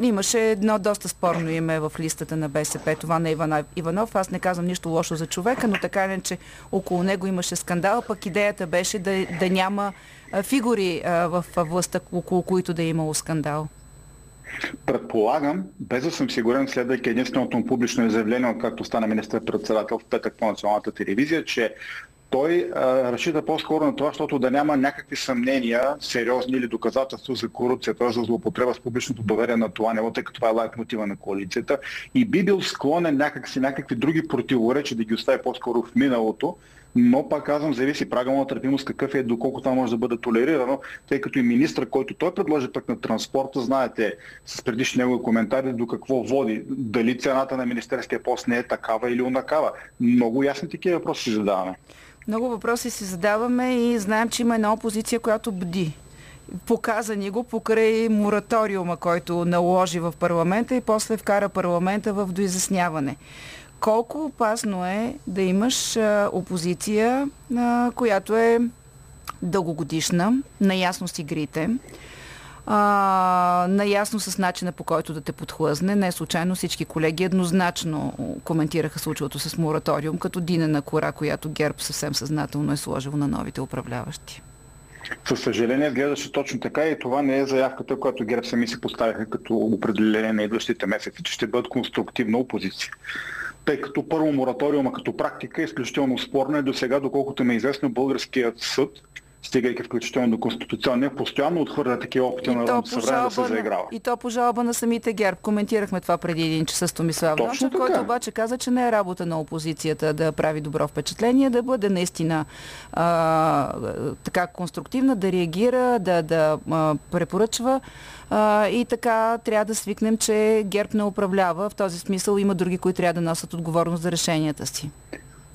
имаше едно доста спорно име в листата на БСП, това на Иванов. Аз не казвам нищо лошо за човека, но така не, че около него имаше скандал, пък идеята беше да няма фигури в властта, около които да е имало скандал. Предполагам, без да съм сигурен, следвайки единственото публично изявление, откакто стана министър-председател в петък по националната телевизия, че той разчита по-скоро на това, защото да няма някакви съмнения, сериозни или доказателства за корупция, т.е. за злоупотреба с публичното доверие на това ниво, тъй като това е лайт мотива на коалицията и би бил склонен някакви други противоречия да ги остави по-скоро в миналото, но пак казвам, зависи прагът на търпимост какъв е, доколко това може да бъде толерирано, тъй като и министър, който той предложи пък на транспорта, знаете, с предишни негови коментари до какво води, дали цената на министерския пост не е такава или онакава. Много ясни такива въпроси си задаваме. Много въпроси си задаваме и знаем, че има една опозиция, която бди. Показа ни го покрай мораториума, който наложи в парламента и после вкара парламента в доизясняване. Колко опасно е да имаш опозиция, която е дългогодишна, наясно с игрите, наясно с начина по който да те подхлъзне. Не случайно всички колеги еднозначно коментираха случилото с мораториум като динена кора, която ГЕРБ съвсем съзнателно е сложил на новите управляващи. Със съжаление гледаше точно така и това не е заявката, която ГЕРБ сами си поставяха като определение на идващите месеци, че ще бъдат конструктивна опозиция. Тъй като първо мораториума като практика е изключително спорна и до сега, доколкото ме е известно, българският съд, стигайки включително до Конституционния, постоянно отхвърля такива опити на Народното събрание да се заиграва. И то по жалба на самите ГЕРБ. Коментирахме това преди един час с Томислав Дончев, който обаче каза, че не е работа на опозицията да прави добро впечатление, да бъде наистина така конструктивна, да реагира, да препоръчва. И така трябва да свикнем, че ГЕРБ не управлява. В този смисъл има други, които трябва да носят отговорност за решенията си.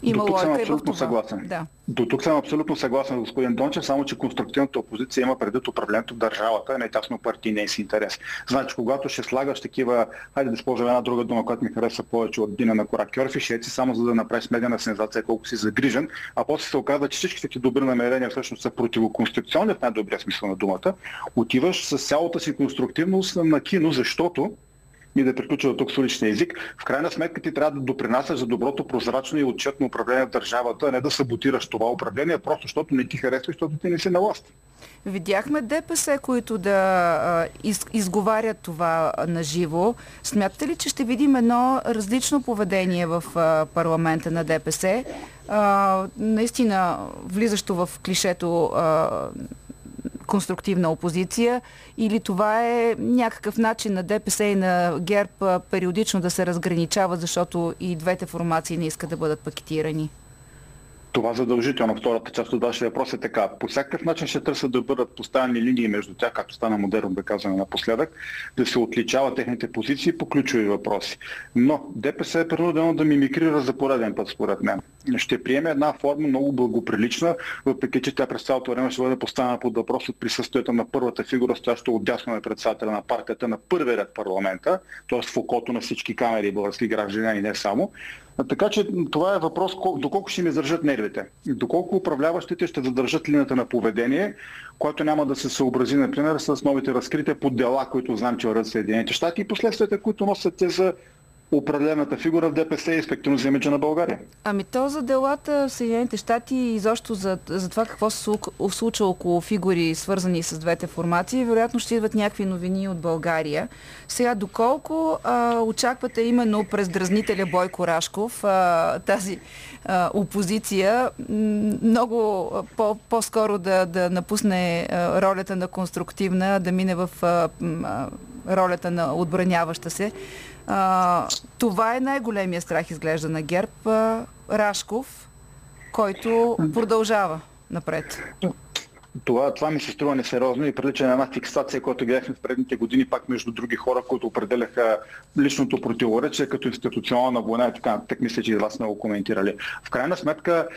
Има до тук съм абсолютно съгласен. Да. До тук съм абсолютно съгласен, господин Дончев, само че конструктивната опозиция има предвид управлението в държавата, а не тясно партийния си интерес. Значи, когато ще слагаш такива, хайде да използвам една друга дума, която ми харесва повече от Дина на Коракьорфи, ще си само за да направиш медийна сензация колко си загрижен, а после се оказва, че всичките ти добри намерения всъщност са противоконституционни в най-добрия смисъл на думата, отиваш с цялата си конструктивност на кино, защото и да приключва до тук с уличния език, в крайна сметка ти трябва да допринасяш за доброто, прозрачно и отчетно управление в държавата, а не да саботираш това управление, просто защото не ти харесва, защото ти не си на власт. Видяхме ДПС, които да изговарят това наживо. Смятате ли, че ще видим едно различно поведение в парламента на ДПС? Наистина, влизащо в клишето конструктивна опозиция, или това е някакъв начин на ДПС и на ГЕРБ периодично да се разграничават, защото и двете формации не искат да бъдат пакетирани? Това задължително. Втората част от вашия въпрос е така. По всякакъв начин ще търсят да бъдат поставени линии между тях, както стана модерно да казваме напоследък, да се отличават техните позиции по ключови въпроси. Но ДПС е принудено да мимикрира за пореден път, според мен. Ще приеме една форма много благоприлична, въпреки че тя през цялото време ще бъде поставена под въпрос от присъствието на първата фигура, стояща отдясно на председателя на партията на първи ред парламента, т.е. в окото на всички камери български граждани и не само. Така че това е въпрос доколко ще им издържат нервите, доколко управляващите ще задържат линията на поведение, което няма да се съобрази, например, с новите разкрития по дела, които знам, че вървят Съединените щати, и последствията, които носят те за управлената фигура в ДПС и ефективно за имиджа на България. Ами то за делата в Съединените щати и изобщо за това какво се случва около фигури, свързани с двете формации, вероятно ще идват някакви новини от България. Сега доколко очаквате именно през дразнителя Бойко Рашков тази опозиция много по-скоро да напусне ролята на конструктивна, да мине в ролята на отбраняваща се? Това е най-големия страх, изглежда, на ГЕРБ. Рашков, който продължава напред. Това ми се струва несериозно и прилича на една фиксация, която гледахме в предните години, пак между други хора, които определяха личното противоречие като институционална война и така. Так мисля, че и вас много коментирали. В крайна сметка,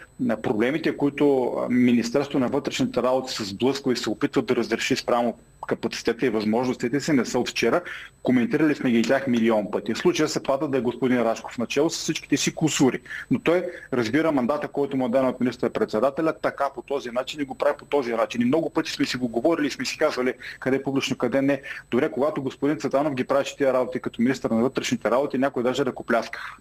проблемите, които Министерството на вътрешните работи се сблъсква и се опитва да разреши спрямо капацитета и възможностите си, не са от вчера. Коментирали сме ги и тях милион пъти. В случая се пада да е господин Рашков начало с всичките си кусури. Но той разбира мандата, който му е даден от министър-председателя, така по този начин и го прави по този начин. И много пъти сме си го говорили, сме си казвали къде публично, къде не. Дори когато господин Цветанов ги правеше тия работи като министър на вътрешните работи, някой даже ръкопляскаха.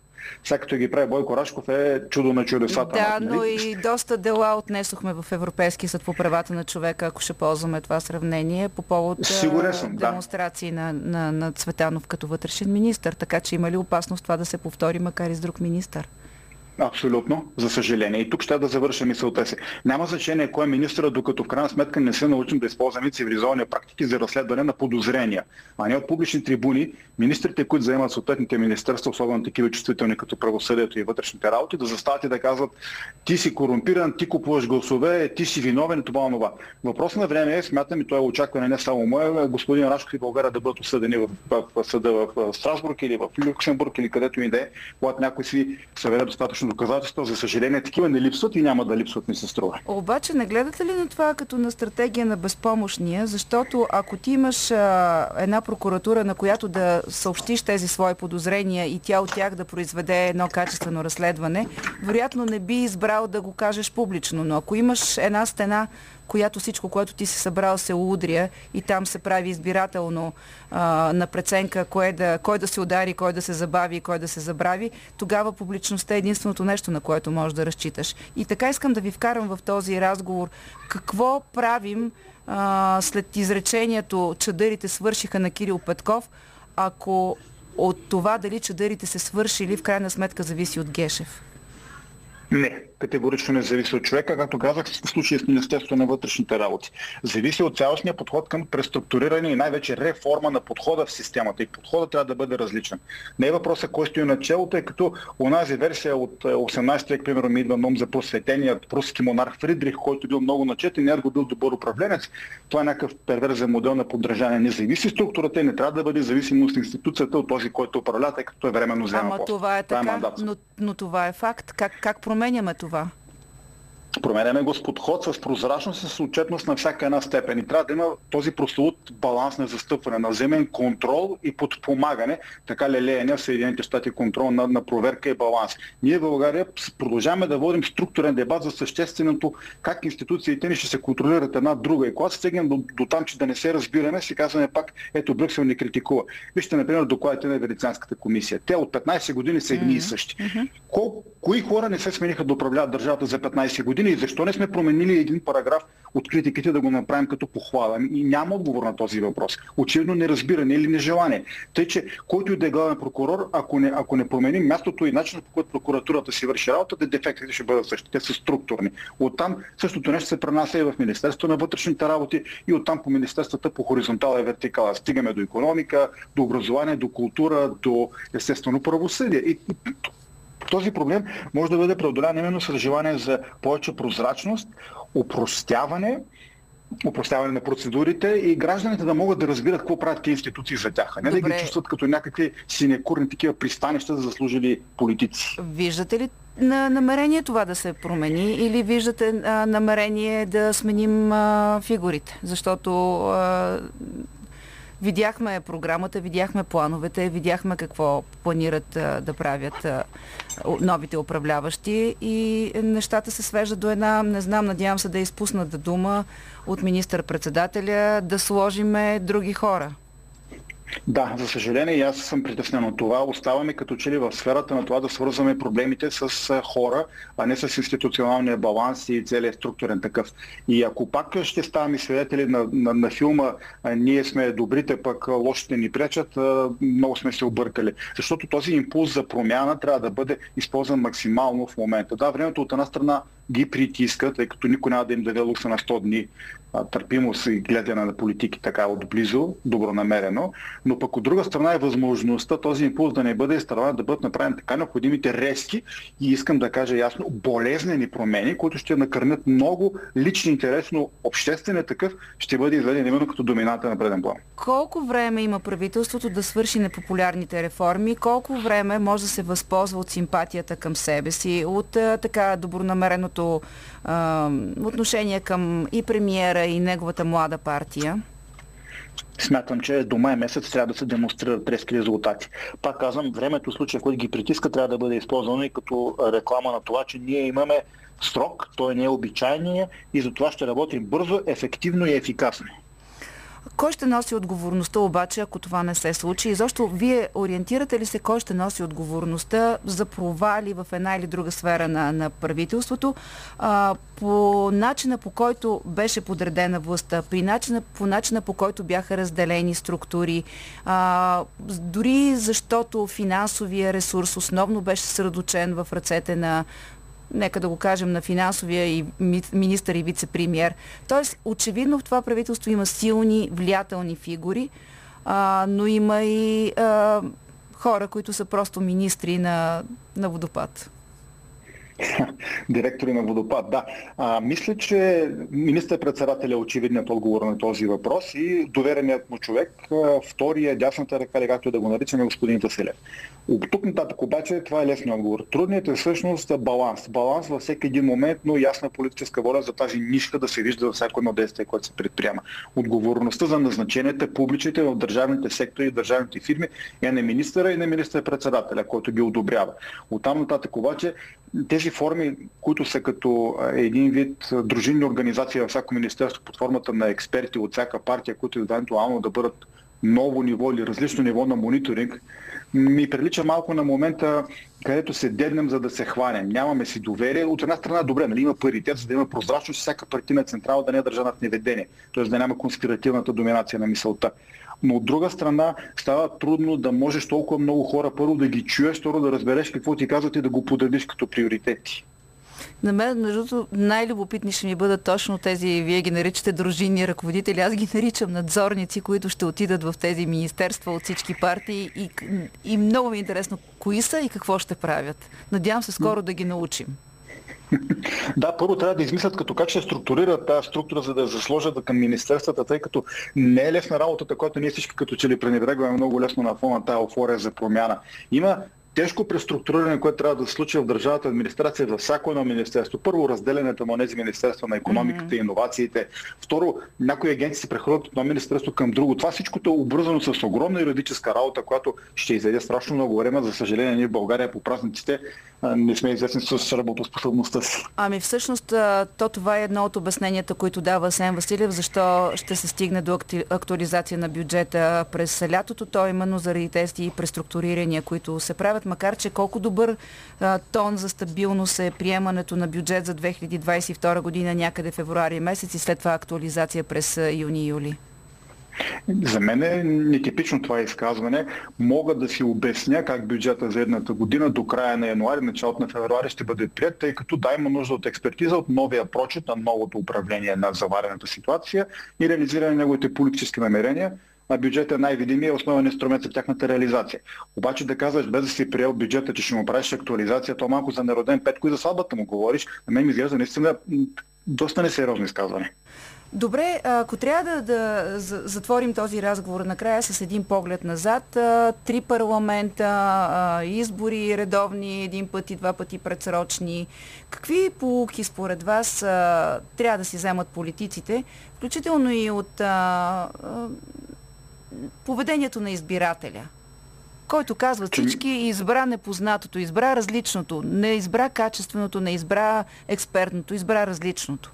Сега като ги прави Бойко Рашков е чудо на чудесата. Да, но и доста дела отнесохме в Европейския съд по правата на човека, ако ще ползваме това сравнение, по повод демонстрации на Цветанов като вътрешен министър. Така че има ли опасност това да се повтори, макар и с друг министър? Абсолютно, за съжаление. И тук ще да завърша мисълта си. Няма значение кой е министър, докато в крайна сметка не се научим да използваме цивилизовани практики за разследване на подозрения. А не от публични трибуни, министрите, които заемат съответните министерства, особено такива чувствителни като правосъдието и вътрешните работи, да застават и да казват: ти си корумпиран, ти купуваш гласове, ти си виновен, това, нова. Въпрос на време е, смятам, и това е очакване не само мое, господин Рашков и България да бъдат осъдени в съда в Страсбург или в Люксембург или където и да е, когато някой си събере достатъчно доказателства. За съжаление, такива не липсват и няма да липсват, ми се струва. Обаче не гледате ли на това като на стратегия на безпомощния? Защото ако ти имаш една прокуратура, на която да съобщиш тези свои подозрения и тя от тях да произведе едно качествено разследване, вероятно не би избрал да го кажеш публично. Но ако имаш една стена, която всичко, което ти си събрал, се удря и там се прави избирателно на преценка кой да се удари, кой да се забави и кой да се забрави, тогава публичността е единственото нещо, на което можеш да разчиташ. И така искам да ви вкарам в този разговор. Какво правим след изречението „чадърите свършиха на Кирил Петков“, ако от това дали чадърите се свършили, в крайна сметка зависи от Гешев? Не. категорично не зависи от човека, както казах в случая с Министерството на вътрешните работи. Зависи от цялостния подход към преструктуриране и най-вече реформа на подхода в системата. И подходът трябва да бъде различен. Не е въпросът кой стои на челото, тъй като онази версия от 18 век, примерно, ми идва ном за просветеният руски монарх Фридрих, който бил много начетен, не го бил добър управленец. Това е някакъв перверзен модел на подражание. Не зависи структурата, не трябва да бъде зависимо от институцията, от този, който управлява, тъй като е временно взема пост. Това е така, това е мандат. Но това е факт. Как променяме това? Променяме го с подход, с прозрачност, с отчетност на всяка една степен. И трябва да има този прословут баланс на застъпване, на взаимен контрол и подпомагане, така лелеяне в Съединените щати контрол на проверка и баланс. Ние в България продължаваме да водим структурен дебат за същественото, как институциите ни ще се контролират една друга. И когато стигнем до там, че да не се разбираме, си казваме пак, ето Брюксел ни критикува. Вижте, например, докладите на Венецианската комисия. Те от 15 години са едни и същи. Кои хора не се смениха да управляват държавата за 15 години? И защо не сме променили един параграф от критиките да го направим като похвала? И няма отговор на този въпрос. Очевидно неразбиране или нежелание. Тъй, че който и да е главен прокурор, ако не променим мястото и начинът, по който прокуратурата си върши работата, дефектите ще бъдат същите. Те са структурни. Оттам същото нещо се пренася и в Министерството на вътрешните работи и оттам по министерствата по хоризонтала и вертикала. Стигаме до икономика, до образование, до култура, до естествено правосъдие. Този проблем може да бъде преодолян именно с желание за повече прозрачност, упростяване на процедурите и гражданите да могат да разбират какво правят тези институции за тях. Не да ги чувстват като някакви синекурни такива пристанища за заслужили политици. Виждате ли на намерение това да се промени или виждате намерение да сменим фигурите? Защото видяхме програмата, видяхме плановете, видяхме какво планират да правят новите управляващи и нещата се свеждат до една, не знам, надявам се да е изпусната дума от министър-председателя, да сложиме други хора. Да, за съжаление и аз съм притеснен от това. Оставаме като че ли в сферата на това да свързваме проблемите с хора, а не с институционалния баланс и целият структурен такъв. И ако пак ще ставаме свидетели на филма "Ние сме добрите, пък лошите ни пречат", много сме се объркали. Защото този импулс за промяна трябва да бъде използван максимално в момента. Да, времето от една страна ги притиска, тъй като никой няма да им даде лукса на 100 дни търпимост и гледане на политики така отблизо, добронамерено, но пък от друга страна е възможността този импулс да не бъде изтърван, да бъдат направени така необходимите резки и, искам да кажа ясно, болезнени промени, които ще накърнят много лични интерес, но общественият такъв ще бъде изведен именно като домината на преден план. Колко време има правителството да свърши непопулярните реформи? Колко време може да се възползва от симпатията към себе си, от така добронамереното отношение към и премиера, и неговата млада партия? Смятам, че до май месец трябва да се демонстрират резки резултати. Пак казвам, времето, в случая, в който ги притиска, трябва да бъде използвано и като реклама на това, че ние имаме срок, той не е обичайния и затова ще работим бързо, ефективно и ефикасно. Кой ще носи отговорността обаче, ако това не се случи? И защо вие ориентирате ли се кой ще носи отговорността за провали в една или друга сфера на правителството? По начина, по който беше подредена властта, по начина, по който бяха разделени структури, дори защото финансовия ресурс основно беше съсредоточен в ръцете на, нека да го кажем, на финансовия и министър и вице-премиер. Тоест, очевидно в това правителство има силни, влиятелни фигури, но има и хора, които са просто министри на водопад. Директори на водопад, да. Мисля, че министър-председателя е очевидният отговор на този въпрос и довереният му човек, втория, дясната ръка, както да го наричаме, господин Таселев. От тук нататък обаче това е лесният отговор. Трудният е всъщност баланс. Баланс във всеки един момент, но ясна политическа воля за тази нишка да се вижда във всяко едно действие, което се предприема. Отговорността за назначенията, публичните в държавните сектори и държавните фирми е на министъра и на министър-председателя, който ги одобрява. Оттам нататък обаче тези форми, които са като един вид дружинни организации във всяко министерство под формата на експерти от всяка партия, които евентуално да бъдат ново ниво или различно ниво на мониторинг, ми прилича малко на момента, където се деднем, за да се хванем. Нямаме си доверие. От една страна, добре, нали, има паритет, за да има прозрачност, всяка партийна централа да не е държана в неведение, т.е. да няма конспиративната доминация на мисълта. Но от друга страна става трудно да можеш толкова много хора първо да ги чуеш, второ да разбереш какво ти казват и да го подредиш като приоритети. На мен, между другото, най-любопитни ще ми бъдат точно тези, вие ги наричате дружинни ръководители, аз ги наричам надзорници, които ще отидат в тези министерства от всички партии и много ми е интересно кои са и какво ще правят. Надявам се скоро да ги научим. Да, първо трябва да измислят като как ще структурират тази структура, за да засложат към министерствата, тъй като не е лесна работата, която ние всички като че ли пренебрегваме много лесно на фона на тази еуфория за промяна. Има тежко преструктуриране, което трябва да се случи в държавната администрация, във всяко едно министерство. Първо, разделянето на тези министерства на икономиката и иновациите. Второ, някои агенции се прехвърлят от едно министерство към друго. Това всичкото е обвързано с огромна юридическа работа, която ще изяде страшно много време. За съжаление, ние в България по празниците не сме известни с работоспособността си. Ами всъщност, това е едно от обясненията, които дава Асен Василев, защо ще се стигне до актуализация на бюджета през лятото. То именно заради тези преструктурирания, които се правят. Макар че колко добър тон за стабилност е приемането на бюджет за 2022 година някъде февруари месец и след това актуализация през юни и юли. За мен е нетипично това изказване. Мога да си обясня как бюджета за едната година до края на януари, началото на февруари ще бъде прият, тъй като да, има нужда от експертиза, от новия прочит на новото управление на заварената ситуация и реализиране на неговите политически намерения. На бюджета е най-видимия основен инструмент за тяхната реализация. Обаче да казваш, без да си приел бюджета, че ще му правиш актуализация, то малко за нероден Петко и за слабата му говориш, на мен ми изглежда наистина доста несериозно изказване. Добре, ако трябва да затворим този разговор накрая с един поглед назад, 3 парламента, избори редовни, 1 път и 2 пъти предсрочни, какви поуки според вас трябва да си вземат политиците, включително и от поведението на избирателя, който казва всички избра непознатото, избра различното, не избра качественото, не избра експертното, избра различното.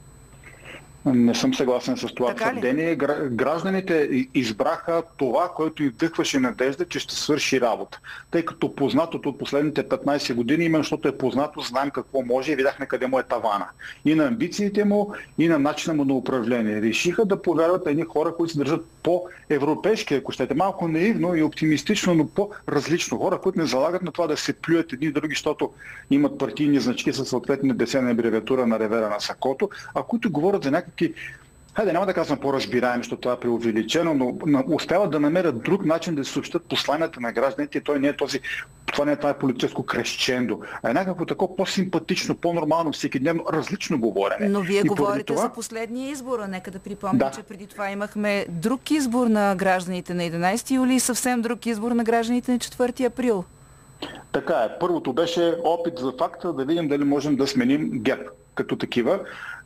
Не съм съгласен с това твърдение. Гражданите избраха това, което им вдъхваше надежда, че ще свърши работа. Тъй като познатото от последните 15 години, именно защото е познато, знаем какво може и видяхме къде му е тавана. И на амбициите му, и на начина му на управление. Решиха да повярват едни хора, които се държат по-европейски, ако щете. Малко наивно и оптимистично, но по-различно. Хора, които не залагат на това да се плюят едни други, защото имат партийни значки със съответни десена абревиатура на ревера на сакото, а които говорят за някакви хайде, няма да казвам по-разбираем, защото това е преувеличено, но успяват да намерят друг начин да се съобщат посланията на гражданите и това не е това политическо крещендо, а е някакво такова по-симпатично, по-нормално, всекидневно, различно говорене. Но вие говорите това за последния избор, а нека да припомня, че преди това имахме друг избор на гражданите на 11 юли и съвсем друг избор на гражданите на 4 април. Така е. Първото беше опит за факта да видим дали можем да сменим ГЕРБ като такива.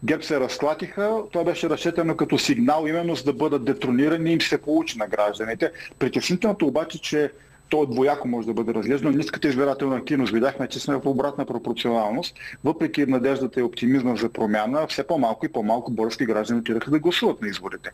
ГЕРБ се разклатиха, това беше разчетено като сигнал, именно за да бъдат детронирани и им се получи на гражданите. Притеснителното обаче, че то двояко може да бъде разглеждано. Ниската избирателна активност, видяхме, че сме в обратна пропорционалност. Въпреки надеждата и оптимизма за промяна, все по-малко и по-малко български граждани отидаха да гласуват на изборите.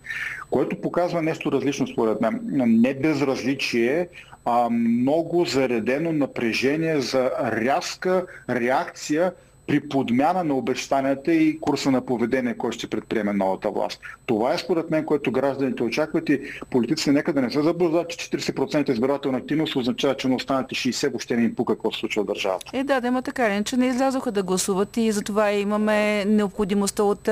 Което показва нещо различно според мен. Не безразличие, а много заредено напрежение за рязка реакция при подмяна на обещанията и курса на поведение, който ще предприеме новата власт. Това е според мен, което гражданите очакват и политиците нека да не се заблуждават, че 40% избирателна активност означава, че на останалите 60% въобще не им пука какво се случва в държавата. Е, да, дема така, иначе не излязоха да гласуват и затова имаме необходимостта от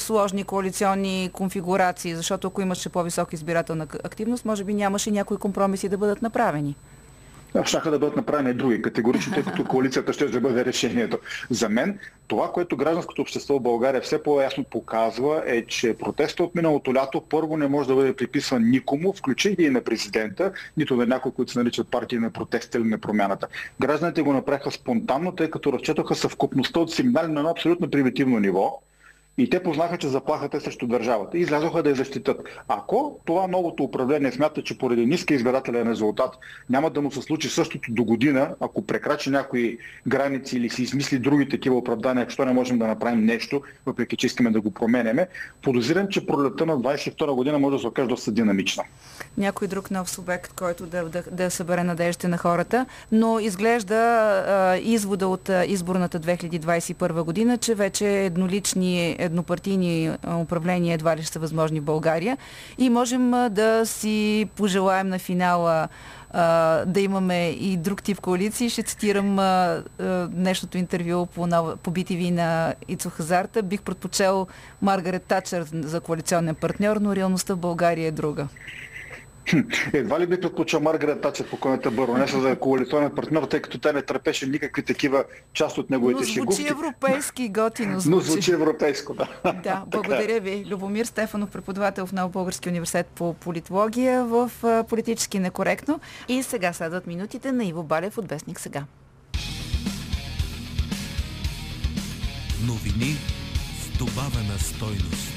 сложни коалиционни конфигурации, защото ако имаше по-висока избирателна активност, може би нямаше някои компромиси да бъдат направени. Щяха да бъдат направени други категорично, тъй като коалицията ще бъде решението. За мен това, което гражданското общество в България все по-ясно показва, е, че протеста от миналото лято първо не може да бъде приписан никому, включително и на президента, нито на някой, които се наричат партии на протеста или на промяната. Гражданите го направиха спонтанно, тъй като разчетоха съвкупността от сигнали на едно абсолютно примитивно ниво. И те познаха, че заплахата е срещу държавата и излязоха да я защитат. Ако това новото управление смята, че поради ниски избирателен резултат няма да му се случи същото до година, ако прекрачи някои граници или си измисли други такива оправдания, защо не можем да направим нещо, въпреки че искаме да го променяме, подозирам, че пролетта на 2022 година може да се окаже доста динамична. Някой друг нов субект, който да събере надеждите на хората, но изглежда извода от изборната 2021 година, че вече еднопартийни управления едва ли ще са възможни в България и можем да си пожелаем на финала да имаме и друг тип коалиции. Ще цитирам днешното интервю по BTV на Ицо Хазарта. Бих предпочел Маргарет Тачър за коалиционен партньор, но реалността в България е друга. Едва ли би предпочел Маргарет Тачър, покойната баронеса, за коалиционен партньор, тъй като тя не търпеше никакви такива част от неговите шегувки. Но звучи европейски, готино звучи. Но звучи европейско, да. Да, благодаря ви. Любомир Стефанов, преподавател в Нов български университет по политология в Политически некоректно. И сега следват минутите на Иво Балев от Вестник Сега. Новини с добавена стойност.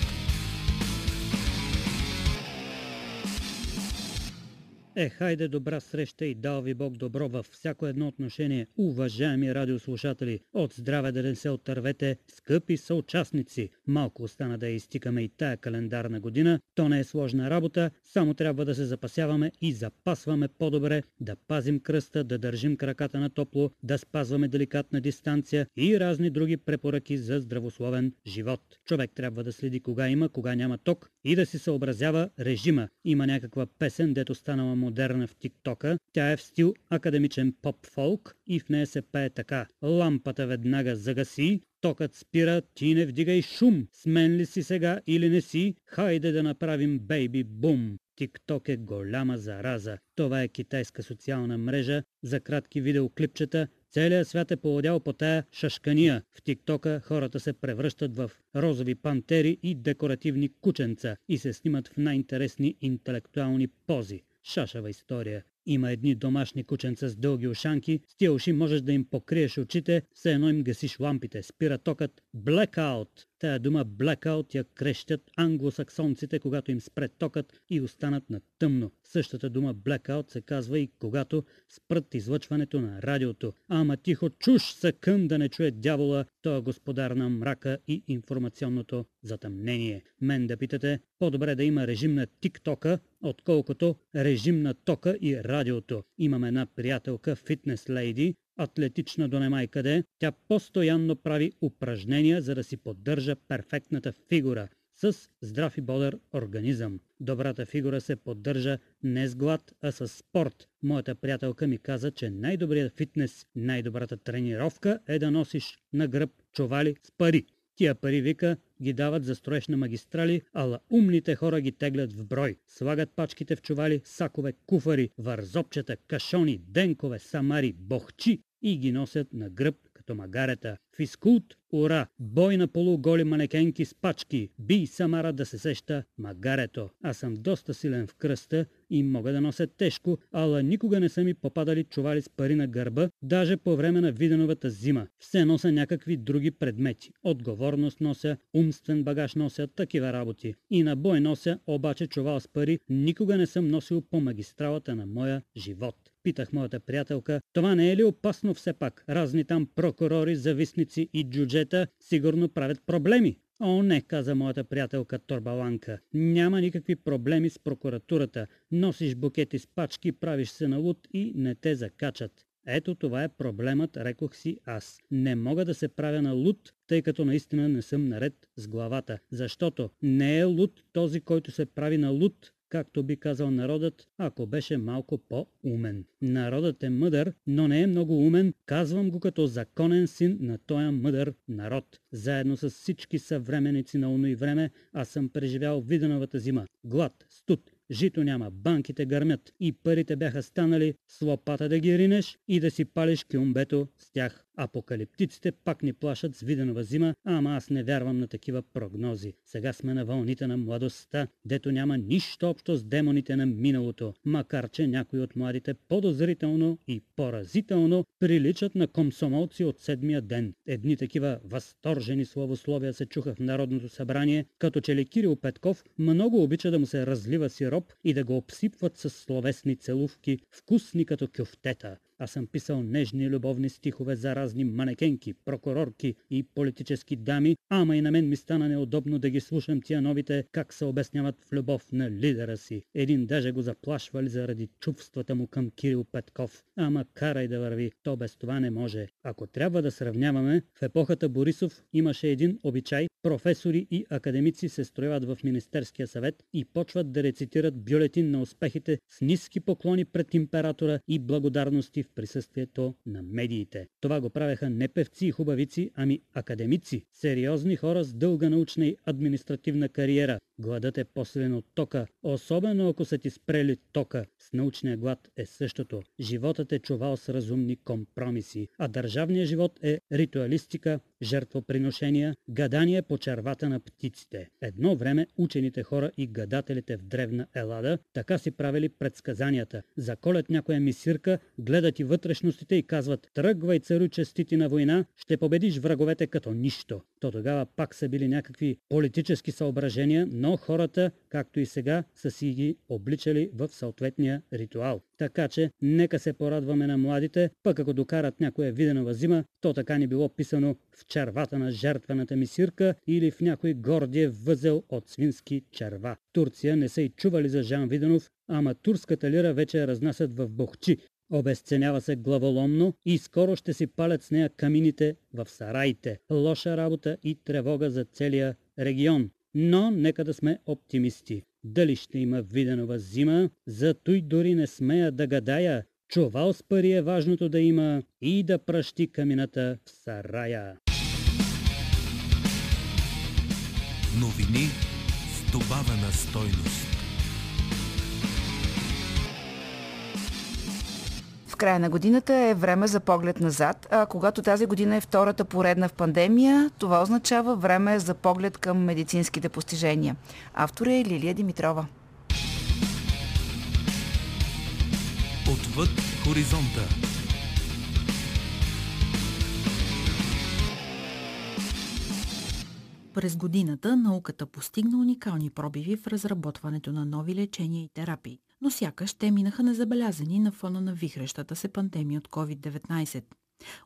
Хайде, добра среща и дал ви Бог добро във всяко едно отношение, уважаеми радиослушатели. От здраве да не се отървете, скъпи съучастници. Малко остана да я изтикаме и тая календарна година. То не е сложна работа, само трябва да се запасяваме и запасваме по-добре, да пазим кръста, да държим краката на топло, да спазваме деликатна дистанция и разни други препоръки за здравословен живот. Човек трябва да следи кога има, кога няма ток и да си съобразява режима. Има някаква песен, дето станала модерна в тиктока. Тя е в стил академичен поп-фолк и в нея се пее така. Лампата веднага загаси, токът спира, ти не вдигай шум. Смен ли си сега или не си? Хайде да направим бейби бум. Тикток е голяма зараза. Това е китайска социална мрежа за кратки видеоклипчета. Целият свят е полудял по тая шашкания. В тиктока хората се превръщат в розови пантери и декоративни кученца и се снимат в най-интересни интелектуални пози. Шашава история. Има едни домашни кученца с дълги ушанки, с тия уши можеш да им покриеш очите, все едно им гасиш лампите, спира токът, blackout. Тая дума blackout я крещят англосаксонците, когато им спре токът и останат на тъмно. Същата дума blackout се казва и когато спрат излъчването на радиото. Ама тихо, чуш са кън да не чуе дявола, той е господар на мрака и информационното затъмнение. Мен да питате, по-добре да има режим на тиктока, отколкото режим на тока и радиото. Имам една приятелка, фитнес лейди, атлетична до немай къде, тя постоянно прави упражнения, за да си поддържа перфектната фигура с здрав и бодър организъм. Добрата фигура се поддържа не с глад, а с спорт. Моята приятелка ми каза, че най-добрият фитнес, най-добрата тренировка е да носиш на гръб чували с пари. Тия пари, вика, ги дават за строеж на магистрали, ала умните хора ги теглят в брой. Слагат пачките в чували, сакове, куфари, вързопчета, кашони, денкове, самари, бохчи и ги носят на гръб като магарета. Физкулт, ура! Бой на полуголи манекенки с пачки. Бий самара да се сеща магарето. Аз съм доста силен в кръста и мога да нося тежко, ала никога не са ми попадали чували с пари на гърба, даже по време на Виденовата зима. Все нося някакви други предмети. Отговорност нося, умствен багаж нося, такива работи. И на бой нося, обаче чувал с пари никога не съм носил по магистралата на моя живот. Питах моята приятелка, това не е ли опасно все пак? Разни там прокурори, завистници и джуджета сигурно правят проблеми. О, не, каза моята приятелка Торбаланка. Няма никакви проблеми с прокуратурата. Носиш букети с пачки, правиш се на луд и не те закачат. Ето това е проблемът, рекох си аз. Не мога да се правя на луд, тъй като наистина не съм наред с главата. Защото не е луд този, който се прави на луд, както би казал народът, ако беше малко по-умен. Народът е мъдър, но не е много умен, казвам го като законен син на тоя мъдър народ. Заедно с всички съвременици на оно и време, аз съм преживял Виденовата зима. Глад, студ, жито няма, банките гърмят и парите бяха станали с лопата да ги ринеш и да си палиш кюмбето с тях. Апокалиптиците пак ни плашат с Виденова зима, ама аз не вярвам на такива прогнози. Сега сме на вълните на младостта, дето няма нищо общо с демоните на миналото, макар че някои от младите подозрително и поразително приличат на комсомолци от седмия ден. Едни такива възторжени словословия се чуха в Народното събрание, като че ли Кирил Петков много обича да му се разлива сироп и да го обсипват с словесни целувки, вкусни като кюфтета. Аз съм писал нежни любовни стихове за разни манекенки, прокурорки и политически дами, ама и на мен ми стана неудобно да ги слушам тия новите как се обясняват в любов на лидера си. Един даже го заплашвали заради чувствата му към Кирил Петков. Ама карай да върви, то без това не може. Ако трябва да сравняваме, в епохата Борисов имаше един обичай, професори и академици се строяват в Министерския съвет и почват да рецитират бюлетин на успехите с ниски поклони пред императора и благодарности в присъствието на медиите. Това го правеха не певци и хубавици, ами академици, сериозни хора с дълга научна и административна кариера. Гладът е по-силен от тока, особено ако са ти спрели тока. С научния глад е същото. Животът е чувал с разумни компромиси, а държавният живот е ритуалистика, жертвоприношения, гадание по червата на птиците. Едно време учените хора и гадателите в древна Елада така си правили предсказанията. Заколят някоя мисирка, гледат и вътрешностите и казват: тръгвай, царю, честити на война, ще победиш враговете като нищо. То тогава пак са били някакви политически съображения, но хората, както и сега, са си ги обличали в съответния ритуал. Така че, нека се порадваме на младите, пък ако докарат някоя Виденова зима, то така ни било писано в червата на жертвената мисирка или в някой гордиев възел от свински черва. Турция не са и чували за Жан Виденов, ама турската лира вече я разнасят в бохчи. Обесценява се главоломно и скоро ще си палят с нея камините в сараите. Лоша работа и тревога за целия регион. Но нека да сме оптимисти. Дали ще има Виденова зима, зато и дори не смея да гадая. Чувал с пари е важното да има и да пращи камината в сарая. Новини с добавена стойност. Края на годината е време за поглед назад, а когато тази година е втората поредна в пандемия, това означава време за поглед към медицинските постижения. Автор е Лилия Димитрова. Отвъд хоризонта. През годината науката постигна уникални пробиви в разработването на нови лечения и терапии, но сякаш те минаха незабелязани на фона на вихрещата се пандемия от COVID-19.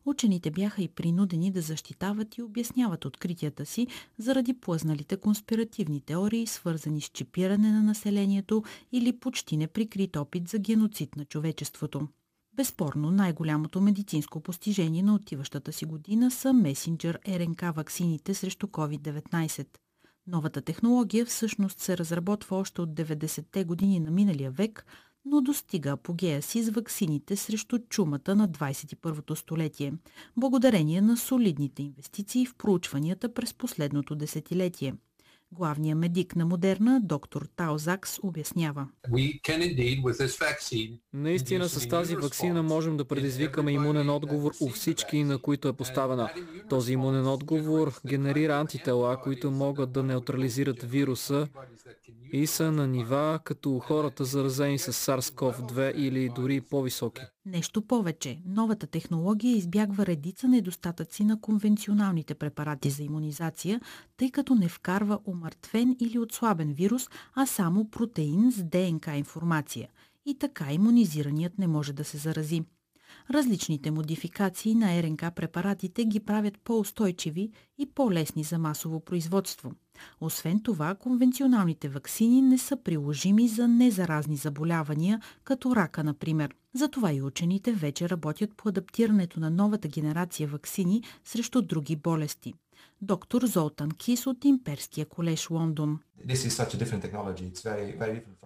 Учените бяха и принудени да защитават и обясняват откритията си заради плъзналите конспиративни теории, свързани с чипиране на населението или почти неприкрит опит за геноцид на човечеството. Безспорно, най-голямото медицинско постижение на отиващата си година са месенджер РНК ваксините срещу COVID-19. Новата технология всъщност се разработва още от 90-те години на миналия век, но достига апогея си с ваксините срещу чумата на 21-то столетие, благодарение на солидните инвестиции в проучванията през последното десетилетие. Главният медик на Модерна, доктор Тао Закс, обяснява. Наистина с тази ваксина можем да предизвикаме имунен отговор у всички, на които е поставена. Този имунен отговор генерира антитела, които могат да неутрализират вируса и са на нива като хората, заразени с SARS-CoV-2 или дори по-високи. Нещо повече, новата технология избягва редица недостатъци на конвенционалните препарати за имунизация, тъй като не вкарва умъртвен или отслабен вирус, а само протеин с ДНК информация. И така имунизираният не може да се зарази. Различните модификации на РНК препаратите ги правят по-устойчиви и по-лесни за масово производство. Освен това, конвенционалните ваксини не са приложими за незаразни заболявания, като рака, например. Затова и учените вече работят по адаптирането на новата генерация ваксини срещу други болести. Доктор Золтан Кис от Имперския колеж Лондон.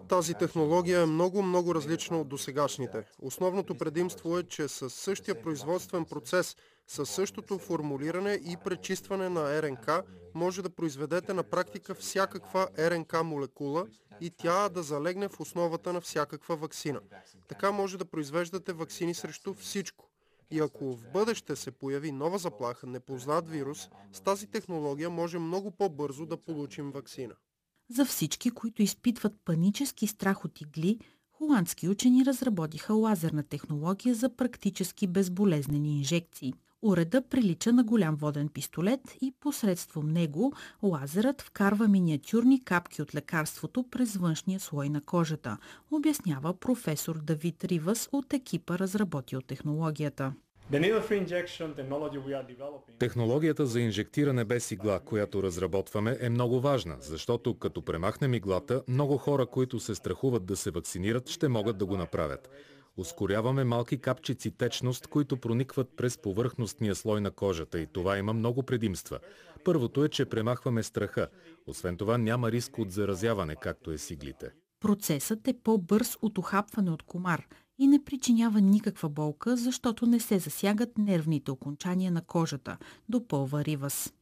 Тази технология е много различна от досегашните. Основното предимство е, че със същия производствен процес, със същото формулиране и пречистване на РНК може да произведете на практика всякаква РНК молекула и тя да залегне в основата на всякаква ваксина. Така може да произвеждате ваксини срещу всичко. И ако в бъдеще се появи нова заплаха, непознат вирус, с тази технология може много по-бързо да получим ваксина. За всички, които изпитват панически страх от игли, Холандски учени разработиха лазерна технология за практически безболезнени инжекции. Уреда прилича на голям воден пистолет и посредством него лазерът вкарва миниатюрни капки от лекарството през външния слой на кожата, обяснява професор Давид Ривас от екипа, разработил технологията. Технологията за инжектиране без игла, която разработваме, е много важна, защото като премахнем иглата, много хора, които се страхуват да се вакцинират, ще могат да го направят. Ускоряваме малки капчици течност, които проникват през повърхностния слой на кожата, и това има много предимства. Първото е, че премахваме страха. Освен това няма риск от заразяване, както е с иглите. Процесът е по-бърз от ухапване от комар и не причинява никаква болка, защото не се засягат нервните окончания на кожата, допълва Ривас.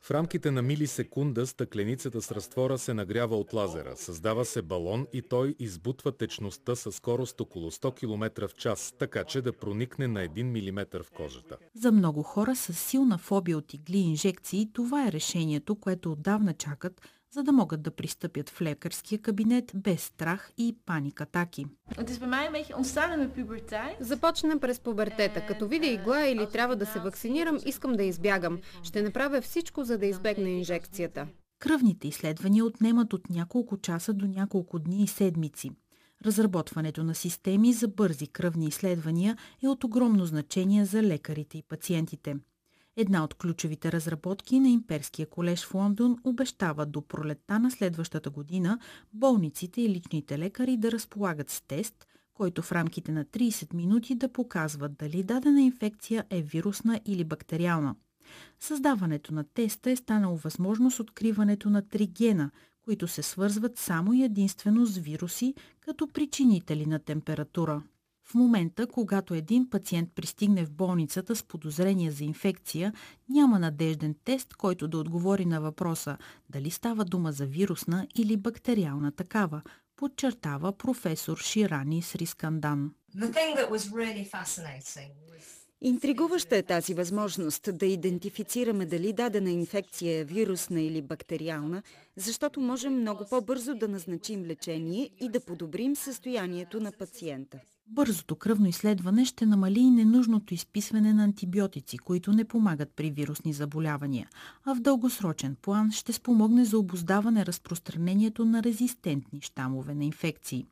В рамките на милисекунда стъкленицата с разтвора се нагрява от лазера, създава се балон и той избутва течността със скорост около 100 км в час, така че да проникне на 1 мм в кожата. За много хора с силна фобия от игли и инжекции това е решението, което отдавна чакат, за да могат да пристъпят в лекарския кабинет без страх и паникатаки. Започна през пубертета. Като видя игла или трябва да се вакцинирам, искам да избягам. Ще направя всичко, за да избегна инжекцията. Кръвните изследвания отнемат от няколко часа до няколко дни и седмици. Разработването на системи за бързи кръвни изследвания е от огромно значение за лекарите и пациентите. Една от ключовите разработки на Имперския колеж в Лондон обещава до пролетта на следващата година болниците и личните лекари да разполагат с тест, който в рамките на 30 минути да показва дали дадена инфекция е вирусна или бактериална. Създаването на теста е станало възможно с откриването на 3 гена, които се свързват само и единствено с вируси като причинители на температура. В момента, когато един пациент пристигне в болницата с подозрение за инфекция, няма надежден тест, който да отговори на въпроса дали става дума за вирусна или бактериална такава, подчертава професор Ширани Срискандан. Интригуваща е тази възможност да идентифицираме дали дадена инфекция е вирусна или бактериална, защото можем много по-бързо да назначим лечение и да подобрим състоянието на пациента. Бързото кръвно изследване ще намали и ненужното изписване на антибиотици, които не помагат при вирусни заболявания, а в дългосрочен план ще спомогне за обуздаване разпространението на резистентни щамове на инфекции.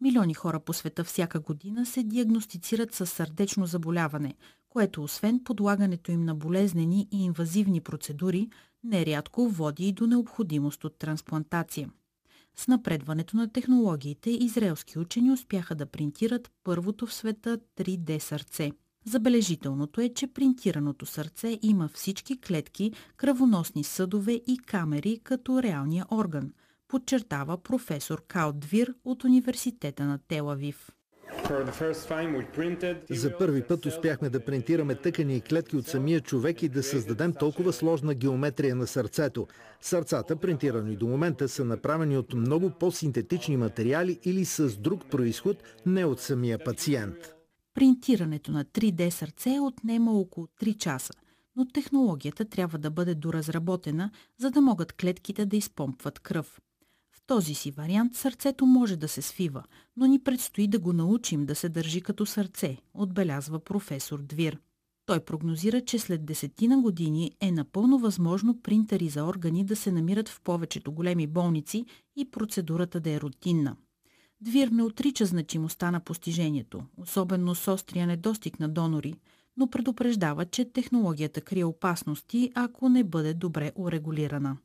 Милиони хора по света всяка година се диагностицират със сърдечно заболяване, което освен подлагането им на болезнени и инвазивни процедури, нерядко води и до необходимост от трансплантация. С напредването на технологиите, израелски учени успяха да принтират първото в света 3D сърце. Забележителното е, че принтираното сърце има всички клетки, кръвоносни съдове и камери като реалния орган, подчертава професор Калдвир от Университета на Тел-Авив. За първи път успяхме да принтираме тъкани и клетки от самия човек и да създадем толкова сложна геометрия на сърцето. Сърцата, принтирани до момента, са направени от много по-синтетични материали или с друг произход, не от самия пациент. Принтирането на 3D сърце отнема около 3 часа, но технологията трябва да бъде доразработена, за да могат клетките да изпомпват кръв. Този си вариант сърцето може да се свива, но ни предстои да го научим да се държи като сърце, отбелязва професор Двир. Той прогнозира, че след 10 години е напълно възможно принтери за органи да се намират в повечето големи болници и процедурата да е рутинна. Двир не отрича значимостта на постижението, особено с острия недостиг на донори, но предупреждава, че технологията крие опасности, ако не бъде добре урегулирана.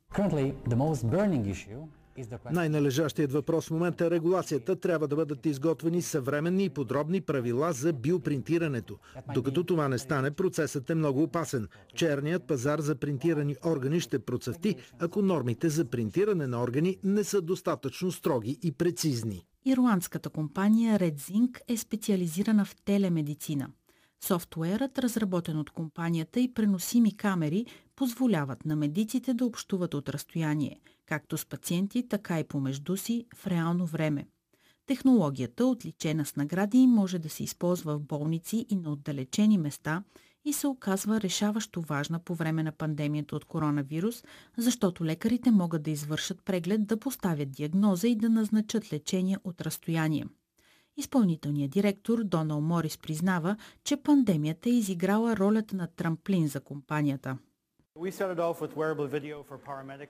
Най-належащият въпрос в момента е регулацията. Трябва да бъдат изготвени съвременни и подробни правила за биопринтирането. Докато това не стане, процесът е много опасен. Черният пазар за принтирани органи ще процъфти, ако нормите за принтиране на органи не са достатъчно строги и прецизни. Ирландската компания Red Zinc е специализирана в телемедицина. Софтуерът, разработен от компанията, и преносими камери позволяват на медиците да общуват от разстояние, както с пациенти, така и помежду си в реално време. Технологията, отличена с награди, може да се използва в болници и на отдалечени места и се оказва решаващо важна по време на пандемията от коронавирус, защото лекарите могат да извършат преглед, да поставят диагноза и да назначат лечение от разстояние. Изпълнителният директор Донал Морис признава, че пандемията е изиграла ролята на трамплин за компанията.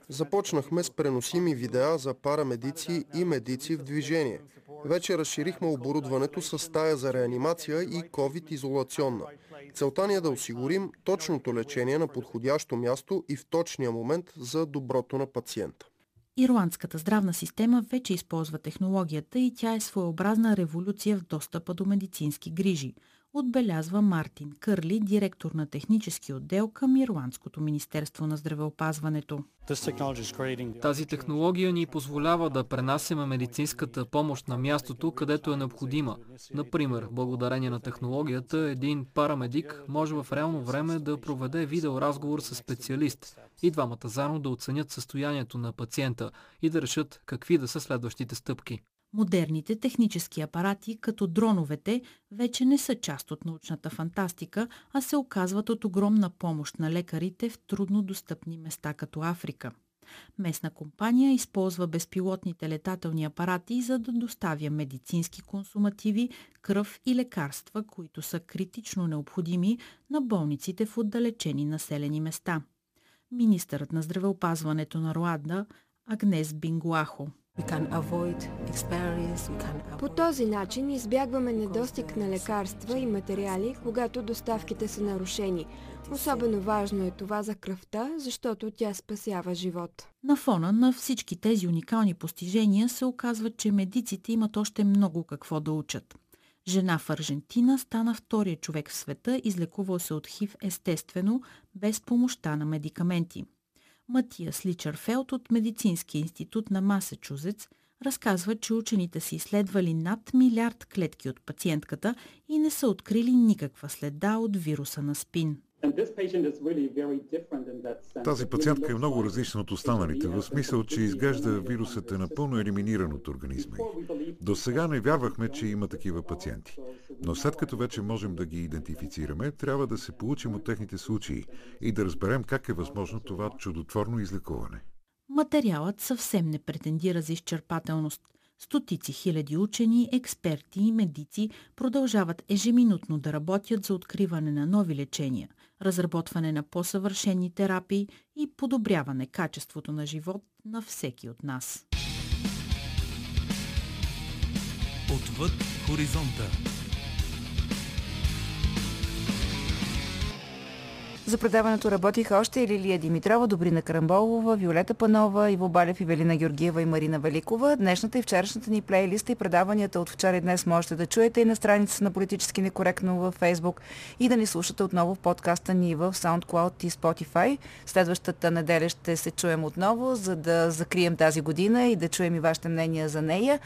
Започнахме с преносими видеа за парамедици и медици в движение. Вече разширихме оборудването с стая за реанимация и COVID-изолационна. Целта ни е да осигурим точното лечение на подходящо място и в точния момент за доброто на пациента. Ирландската здравна система вече използва технологията и тя е своеобразна революция в достъпа до медицински грижи, отбелязва Мартин Кърли, директор на технически отдел към Ирландското министерство на здравеопазването. Тази технология ни позволява да пренасяме медицинската помощ на мястото, където е необходима. Например, благодарение на технологията, един парамедик може в реално време да проведе видеоразговор с специалист и двамата заедно да оценят състоянието на пациента и да решат какви да са следващите стъпки. Модерните технически апарати, като дроновете, вече не са част от научната фантастика, а се оказват от огромна помощ на лекарите в трудно достъпни места като Африка. Местна компания използва безпилотните летателни апарати, за да доставя медицински консумативи, кръв и лекарства, които са критично необходими на болниците в отдалечени населени места. Министърът на здравеопазването на Руанда Агнес Бингуахо. По този начин избягваме недостиг на лекарства и материали, когато доставките са нарушени. Особено важно е това за кръвта, защото тя спасява живот. На фона на всички тези уникални постижения се оказва, че медиците имат още много какво да учат. Жена в Аржентина стана втория човек в света, излекувал се от ХИВ естествено, без помощта на медикаменти. Матиас Личърфелд от Медицинския институт на Масачузетс разказва, че учените са изследвали над 1 милиард клетки от пациентката и не са открили никаква следа от вируса на СПИН. Тази пациентка е много различна от останалите, в смисъл, че изглежда вирусът е напълно елиминиран от организма ѝ. До сега не вярвахме, че има такива пациенти. Но след като вече можем да ги идентифицираме, трябва да се получим от техните случаи и да разберем как е възможно това чудотворно излекуване. Материалът съвсем не претендира за изчерпателност. Стотици хиляди учени, експерти и медици продължават ежеминутно да работят за откриване на нови лечения, разработване на по-съвършени терапии и подобряване качеството на живот на всеки от нас. Отвъд хоризонта. За предаването работиха още и Лилия Димитрова, Добрина Карамболова, Виолета Панова, Иво Балев и Велина Георгиева и Марина Великова. Днешната и вчерашната ни плейлиста и предаванията от вчера и днес можете да чуете и на страницата на Политически некоректно във Facebook и да ни слушате отново в подкаста ни в SoundCloud и Spotify. Следващата неделя ще се чуем отново, за да закрием тази година и да чуем и вашите мнения за нея.